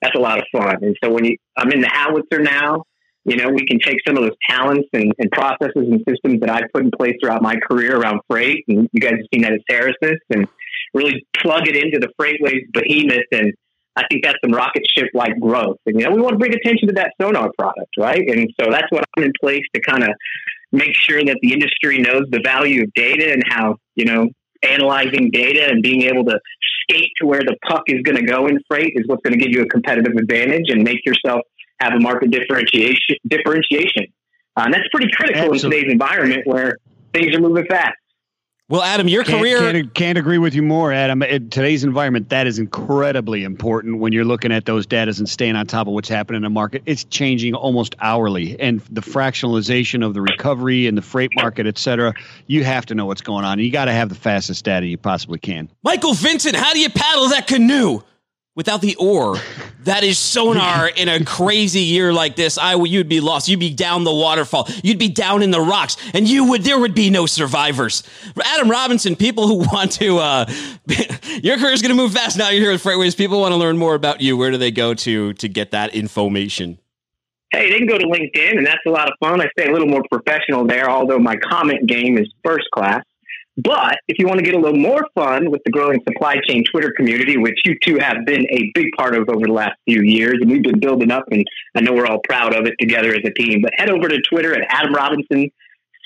that's a lot of fun. And so when I'm in the howitzer now, you know, we can take some of those talents and processes and systems that I've put in place throughout my career around freight, and you guys have seen that at SaraSys, and really plug it into the FreightWaves behemoth. And I think that's some rocket ship-like growth. And, you know, we want to bring attention to that SONAR product, right? And so that's what I'm in place to kind of make sure that the industry knows the value of data and how, you know, analyzing data and being able to skate to where the puck is going to go in freight is what's going to give you a competitive advantage and make yourself have a market differentiation. And that's pretty critical in today's environment where things are moving fast. Well, Adam, your career... Can't agree with you more, Adam. In today's environment, that is incredibly important when you're looking at those data and staying on top of what's happening in the market. It's changing almost hourly. And the fractionalization of the recovery and the freight market, et cetera, you have to know what's going on. You got to have the fastest data you possibly can. Michael Vincent, how do you paddle that canoe? Without the "or," that is sonar in a crazy year like this. You'd be lost. You'd be down the waterfall. You'd be down in the rocks, and there would be no survivors. Adam Robinson, people who want to, your career is going to move fast. Now you're here with FreightWaves. People want to learn more about you. Where do they go to get that information? Hey, they can go to LinkedIn, and that's a lot of fun. I stay a little more professional there, although my comment game is first class. But if you want to get a little more fun with the growing supply chain Twitter community, which you two have been a big part of over the last few years, and we've been building up, and I know we're all proud of it together as a team, but head over to Twitter at Adam Robinson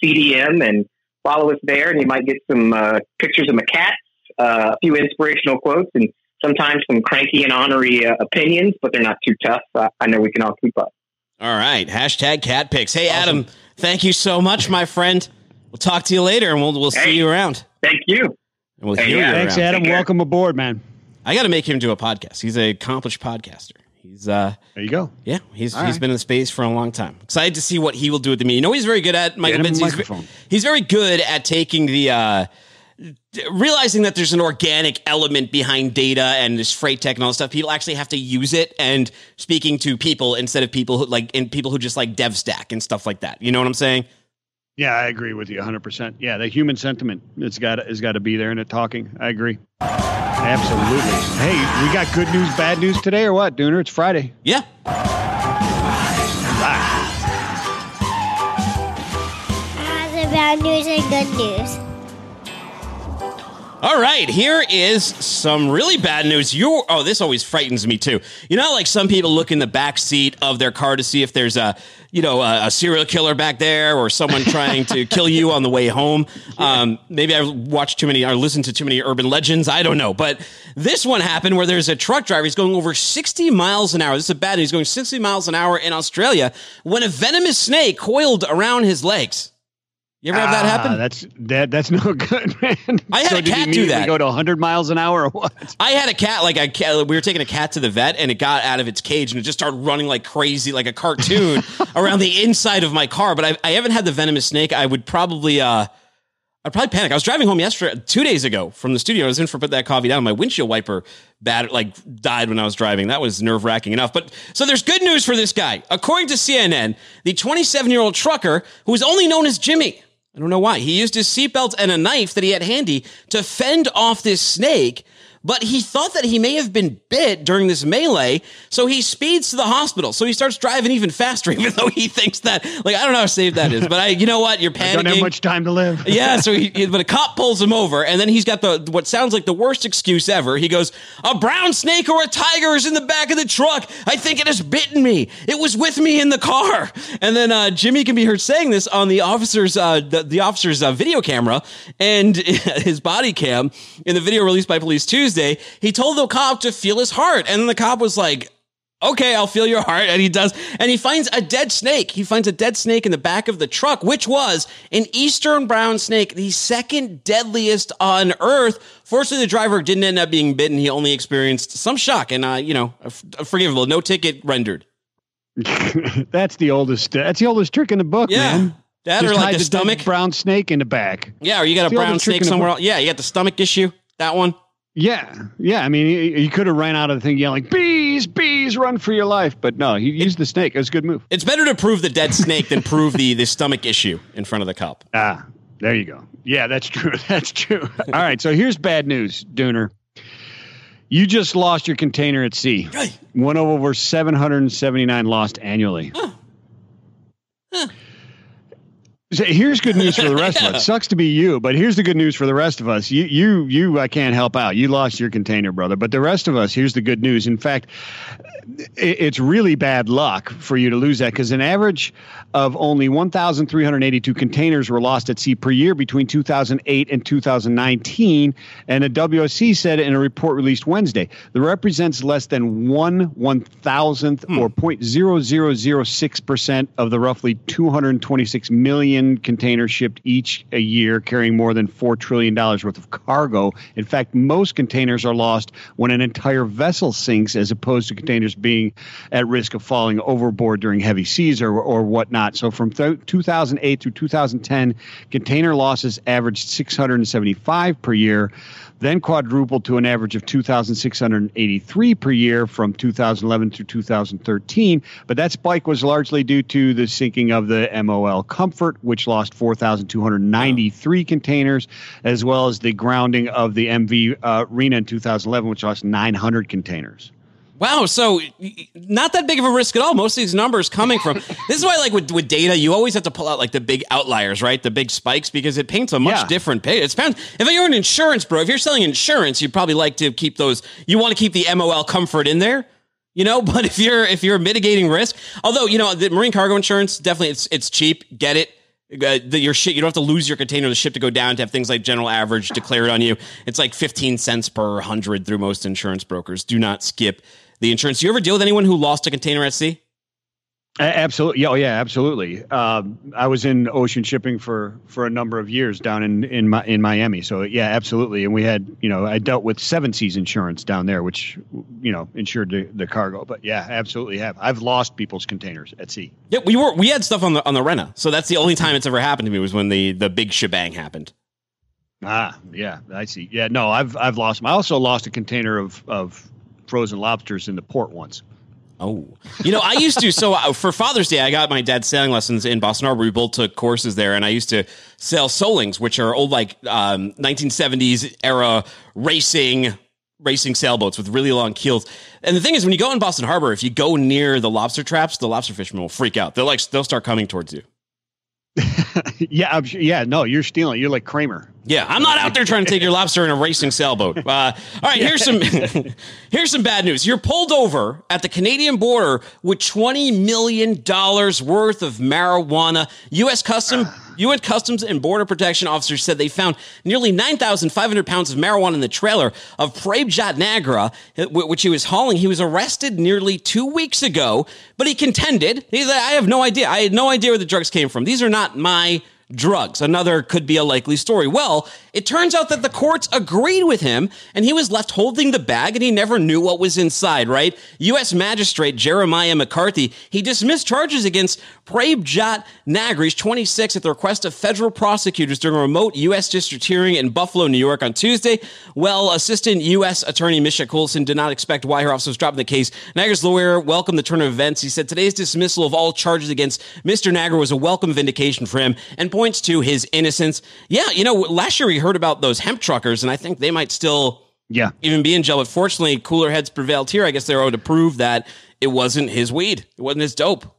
CDM and follow us there, and you might get some pictures of my cats, a few inspirational quotes, and sometimes some cranky and ornery opinions, but they're not too tough. I know we can all keep up. All right. #CatPics. Hey, awesome. Adam, thank you so much, my friend. We'll talk to you later, and we'll see you around. Thank you. And we'll hear you thanks, around. Adam. Welcome aboard, man. I got to make him do a podcast. He's an accomplished podcaster. He's there you go. Yeah, he's been in the space for a long time. Excited to see what he will do with the media. You know what he's very good at, Michael Vince? He's very good at taking the realizing that there's an organic element behind data and this freight tech and all this stuff. People actually have to use it, and speaking to people instead of people who just like DevStack and stuff like that. You know what I'm saying? Yeah, I agree with you 100%. Yeah, the human sentiment has got to be there in it talking. I agree. Absolutely. Hey, we got good news, bad news today or what, Dooner? It's Friday. Yeah. The bad news and good news. All right, here is some really bad news. This always frightens me too. You know, like some people look in the back seat of their car to see if there's a serial killer back there or someone trying to kill you on the way home. Maybe I've watched too many or listened to too many urban legends. I don't know. But this one happened where there's a truck driver. He's going over 60 miles an hour. This is bad news. He's going 60 miles an hour in Australia when a venomous snake coiled around his legs. You ever have that happen? That's no good, man. I had a cat do that. Go to 100 miles an hour or what? I had a cat. We were taking a cat to the vet, and it got out of its cage, and it just started running like crazy, like a cartoon, around the inside of my car. But I haven't had the venomous snake. I would probably, I'd panic. I was driving home yesterday, 2 days ago, from the studio. I was in for put that coffee down. My windshield wiper died when I was driving. That was nerve wracking enough. But so there's good news for this guy. According to CNN, the 27-year-old trucker, who is only known as Jimmy. I don't know why. He used his seatbelt and a knife that he had handy to fend off this snake, but he thought that he may have been bit during this melee, so he speeds to the hospital. So he starts driving even faster, even though he thinks that, I don't know how safe that is, but you know what? You're panicking. I don't have much time to live. Yeah, so but a cop pulls him over, and then he's got what sounds like the worst excuse ever. He goes, "A brown snake or a tiger is in the back of the truck. I think it has bitten me. It was with me in the car." And then Jimmy can be heard saying this on the officer's the officer's video camera and his body cam in the video released by police Tuesday. He told the cop to feel his heart, and then the cop was like, "Okay, I'll feel your heart," and he does, and he finds a dead snake. He finds a dead snake in the back of the truck, which was an eastern brown snake, the second deadliest on Earth. Fortunately, the driver didn't end up being bitten. He only experienced some shock and forgivable. No ticket rendered. That's the oldest trick in the book, yeah. Man. That just or like the stomach brown snake in the back. Yeah, or you got a brown snake somewhere else. Yeah, you got the stomach issue. That one. Yeah. I mean, he could have ran out of the thing yelling, bees, run for your life. But no, he used the snake. It was a good move. It's better to prove the dead snake than prove the stomach issue in front of the cop. Ah, there you go. Yeah, that's true. All right, so here's bad news, Dooner. You just lost your container at sea. Right. One of over 779 lost annually. Huh. So here's good news for the rest of us. Sucks to be you, but here's the good news for the rest of us. You, I can't help out. You lost your container, brother. But the rest of us, here's the good news. In fact, it's really bad luck for you to lose that because an average of only 1,382 containers were lost at sea per year between 2008 and 2019. And the WSC said in a report released Wednesday, that represents less than 1/1,000th or 0.0006% of the roughly 226 million million containers shipped each a year, carrying more than $4 trillion worth of cargo. In fact, most containers are lost when an entire vessel sinks, as opposed to containers being at risk of falling overboard during heavy seas or whatnot. So from 2008 through 2010, container losses averaged 675 per year, then quadrupled to an average of 2,683 per year from 2011 through 2013. But that spike was largely due to the sinking of the MOL Comfort, which lost 4,293 containers, as well as the grounding of the MV Rena in 2011, which lost 900 containers. Wow, so not that big of a risk at all. Most of these numbers coming from this is why, like with data, you always have to pull out like the big outliers, right? The big spikes, because it paints a much different picture. It's found if you're an insurance bro, if you're selling insurance, you'd probably like to keep those. You want to keep the MOL Comfort in there, you know. But if you're mitigating risk, although you know the marine cargo insurance definitely it's cheap. Get it. Your shit, you don't have to lose your container, the ship to go down, to have things like general average declared on you. It's like 15 cents per 100 through most insurance brokers. Do not skip the insurance. Do you ever deal with anyone who lost a container at sea? Absolutely. Oh, yeah, absolutely. I was in ocean shipping for a number of years down in Miami. So, yeah, absolutely. And we had, you know, I dealt with Seven Seas Insurance down there, which, you know, insured the cargo. But, yeah, absolutely have. I've lost people's containers at sea. Yeah, we had stuff on the Rena. So that's the only time it's ever happened to me, was when the big shebang happened. Ah, yeah, I see. Yeah, no, I've lost them. I also lost a container of frozen lobsters in the port once. Oh, you know, I used to. So for Father's Day, I got my dad's sailing lessons in Boston Harbor. We both took courses there, and I used to sail Solings, which are old, like 1970s era racing sailboats with really long keels. And the thing is, when you go in Boston Harbor, if you go near the lobster traps, the lobster fishermen will freak out. They'll start coming towards you. Yeah, I'm sure. Yeah, no, you're stealing. You're like Kramer. Yeah, I'm not out there trying to take your lobster in a racing sailboat. All right, here's some bad news. You're pulled over at the Canadian border with $20 million worth of marijuana. U.S. Customs and Border Protection officers said they found nearly 9,500 pounds of marijuana in the trailer of Prabhjot Nagra, which he was hauling. He was arrested nearly 2 weeks ago, but he contended. He's like, I have no idea. I had no idea where the drugs came from. These are not my drugs. Another could be a likely story. Well, it turns out that the courts agreed with him, and he was left holding the bag, and he never knew what was inside, right? U.S. Magistrate Jeremiah McCarthy, he dismissed charges against Prabhjot Nagra, he's 26, at the request of federal prosecutors during a remote U.S. district hearing in Buffalo, New York on Tuesday. Well, Assistant U.S. Attorney Misha Coulson did not expect why her officers dropped the case. Nagra's lawyer welcomed the turn of events. He said today's dismissal of all charges against Mr. Nagra was a welcome vindication for him and points to his innocence. Yeah, you know, last year we heard about those hemp truckers, and I think they might still even be in jail. But fortunately, cooler heads prevailed here. I guess they were able to prove that it wasn't his weed. It wasn't his dope. It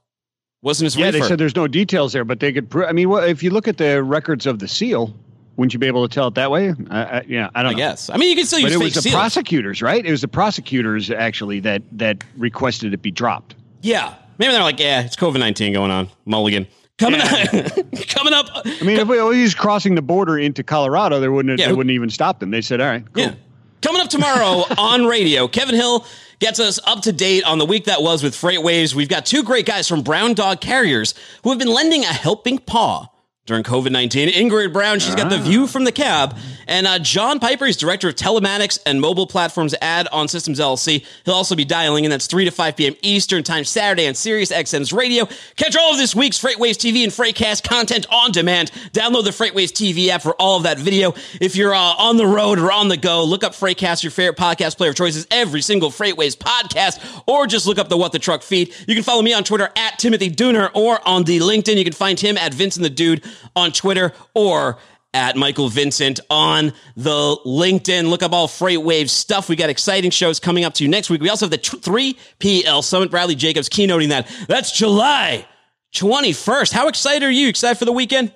wasn't his reefer. They said there's no details there, but they could prove. I mean, well, if you look at the records of the seal, wouldn't you be able to tell it that way? I don't know. Guess. I mean, you can still use fake seals. But it was the prosecutors, right? It was the prosecutors, actually, that requested it be dropped. Yeah. Maybe they're like, yeah, it's COVID-19 going on. Mulligan. Coming up. I mean, if he's crossing the border into Colorado, they wouldn't even stop them. They said, all right, cool. Yeah. Coming up tomorrow on radio, Kevin Hill gets us up to date on the week that was with FreightWaves. We've got two great guys from Brown Dog Carriers who have been lending a helping paw during COVID-19. Ingrid Brown, she's got the view from the cab. And John Piper, he's director of telematics and mobile platforms ad on Systems LLC. He'll also be dialing in. That's 3 to 5 p.m. Eastern time, Saturday on Sirius XM's radio. Catch all of this week's FreightWaves TV and FreightCast content on demand. Download the FreightWaves TV app for all of that video. If you're on the road or on the go, look up FreightCast, your favorite podcast player of choices, every single FreightWaves podcast, or just look up the What the Truck feed. You can follow me on Twitter at Timothy Dooner, or on the LinkedIn. You can find him at Vincent the Dude on Twitter, or at Michael Vincent on the LinkedIn. Look up all FreightWaves stuff. We got exciting shows coming up to you next week. We also have the 3PL Summit. Bradley Jacobs keynoting that. That's July 21st. How excited are you? Excited for the weekend?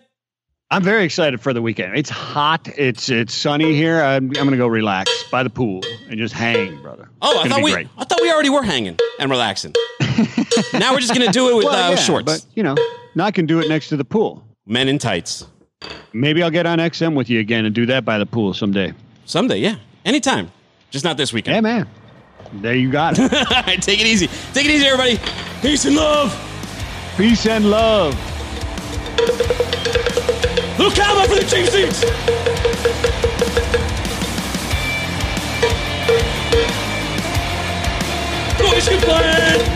I'm very excited for the weekend. It's hot. It's sunny here. I'm gonna go relax by the pool and just hang, brother. Oh, I thought we already were hanging and relaxing. Now we're just gonna do it with shorts. But you know, now I can do it next to the pool. Men in tights. Maybe I'll get on XM with you again and do that by the pool someday. Someday, yeah. Anytime. Just not this weekend. Yeah, man. There you got it. All right, take it easy. Take it easy, everybody. Peace and love. Peace and love. Luke Calvo for the cheap seats. Go, Michigan Flying.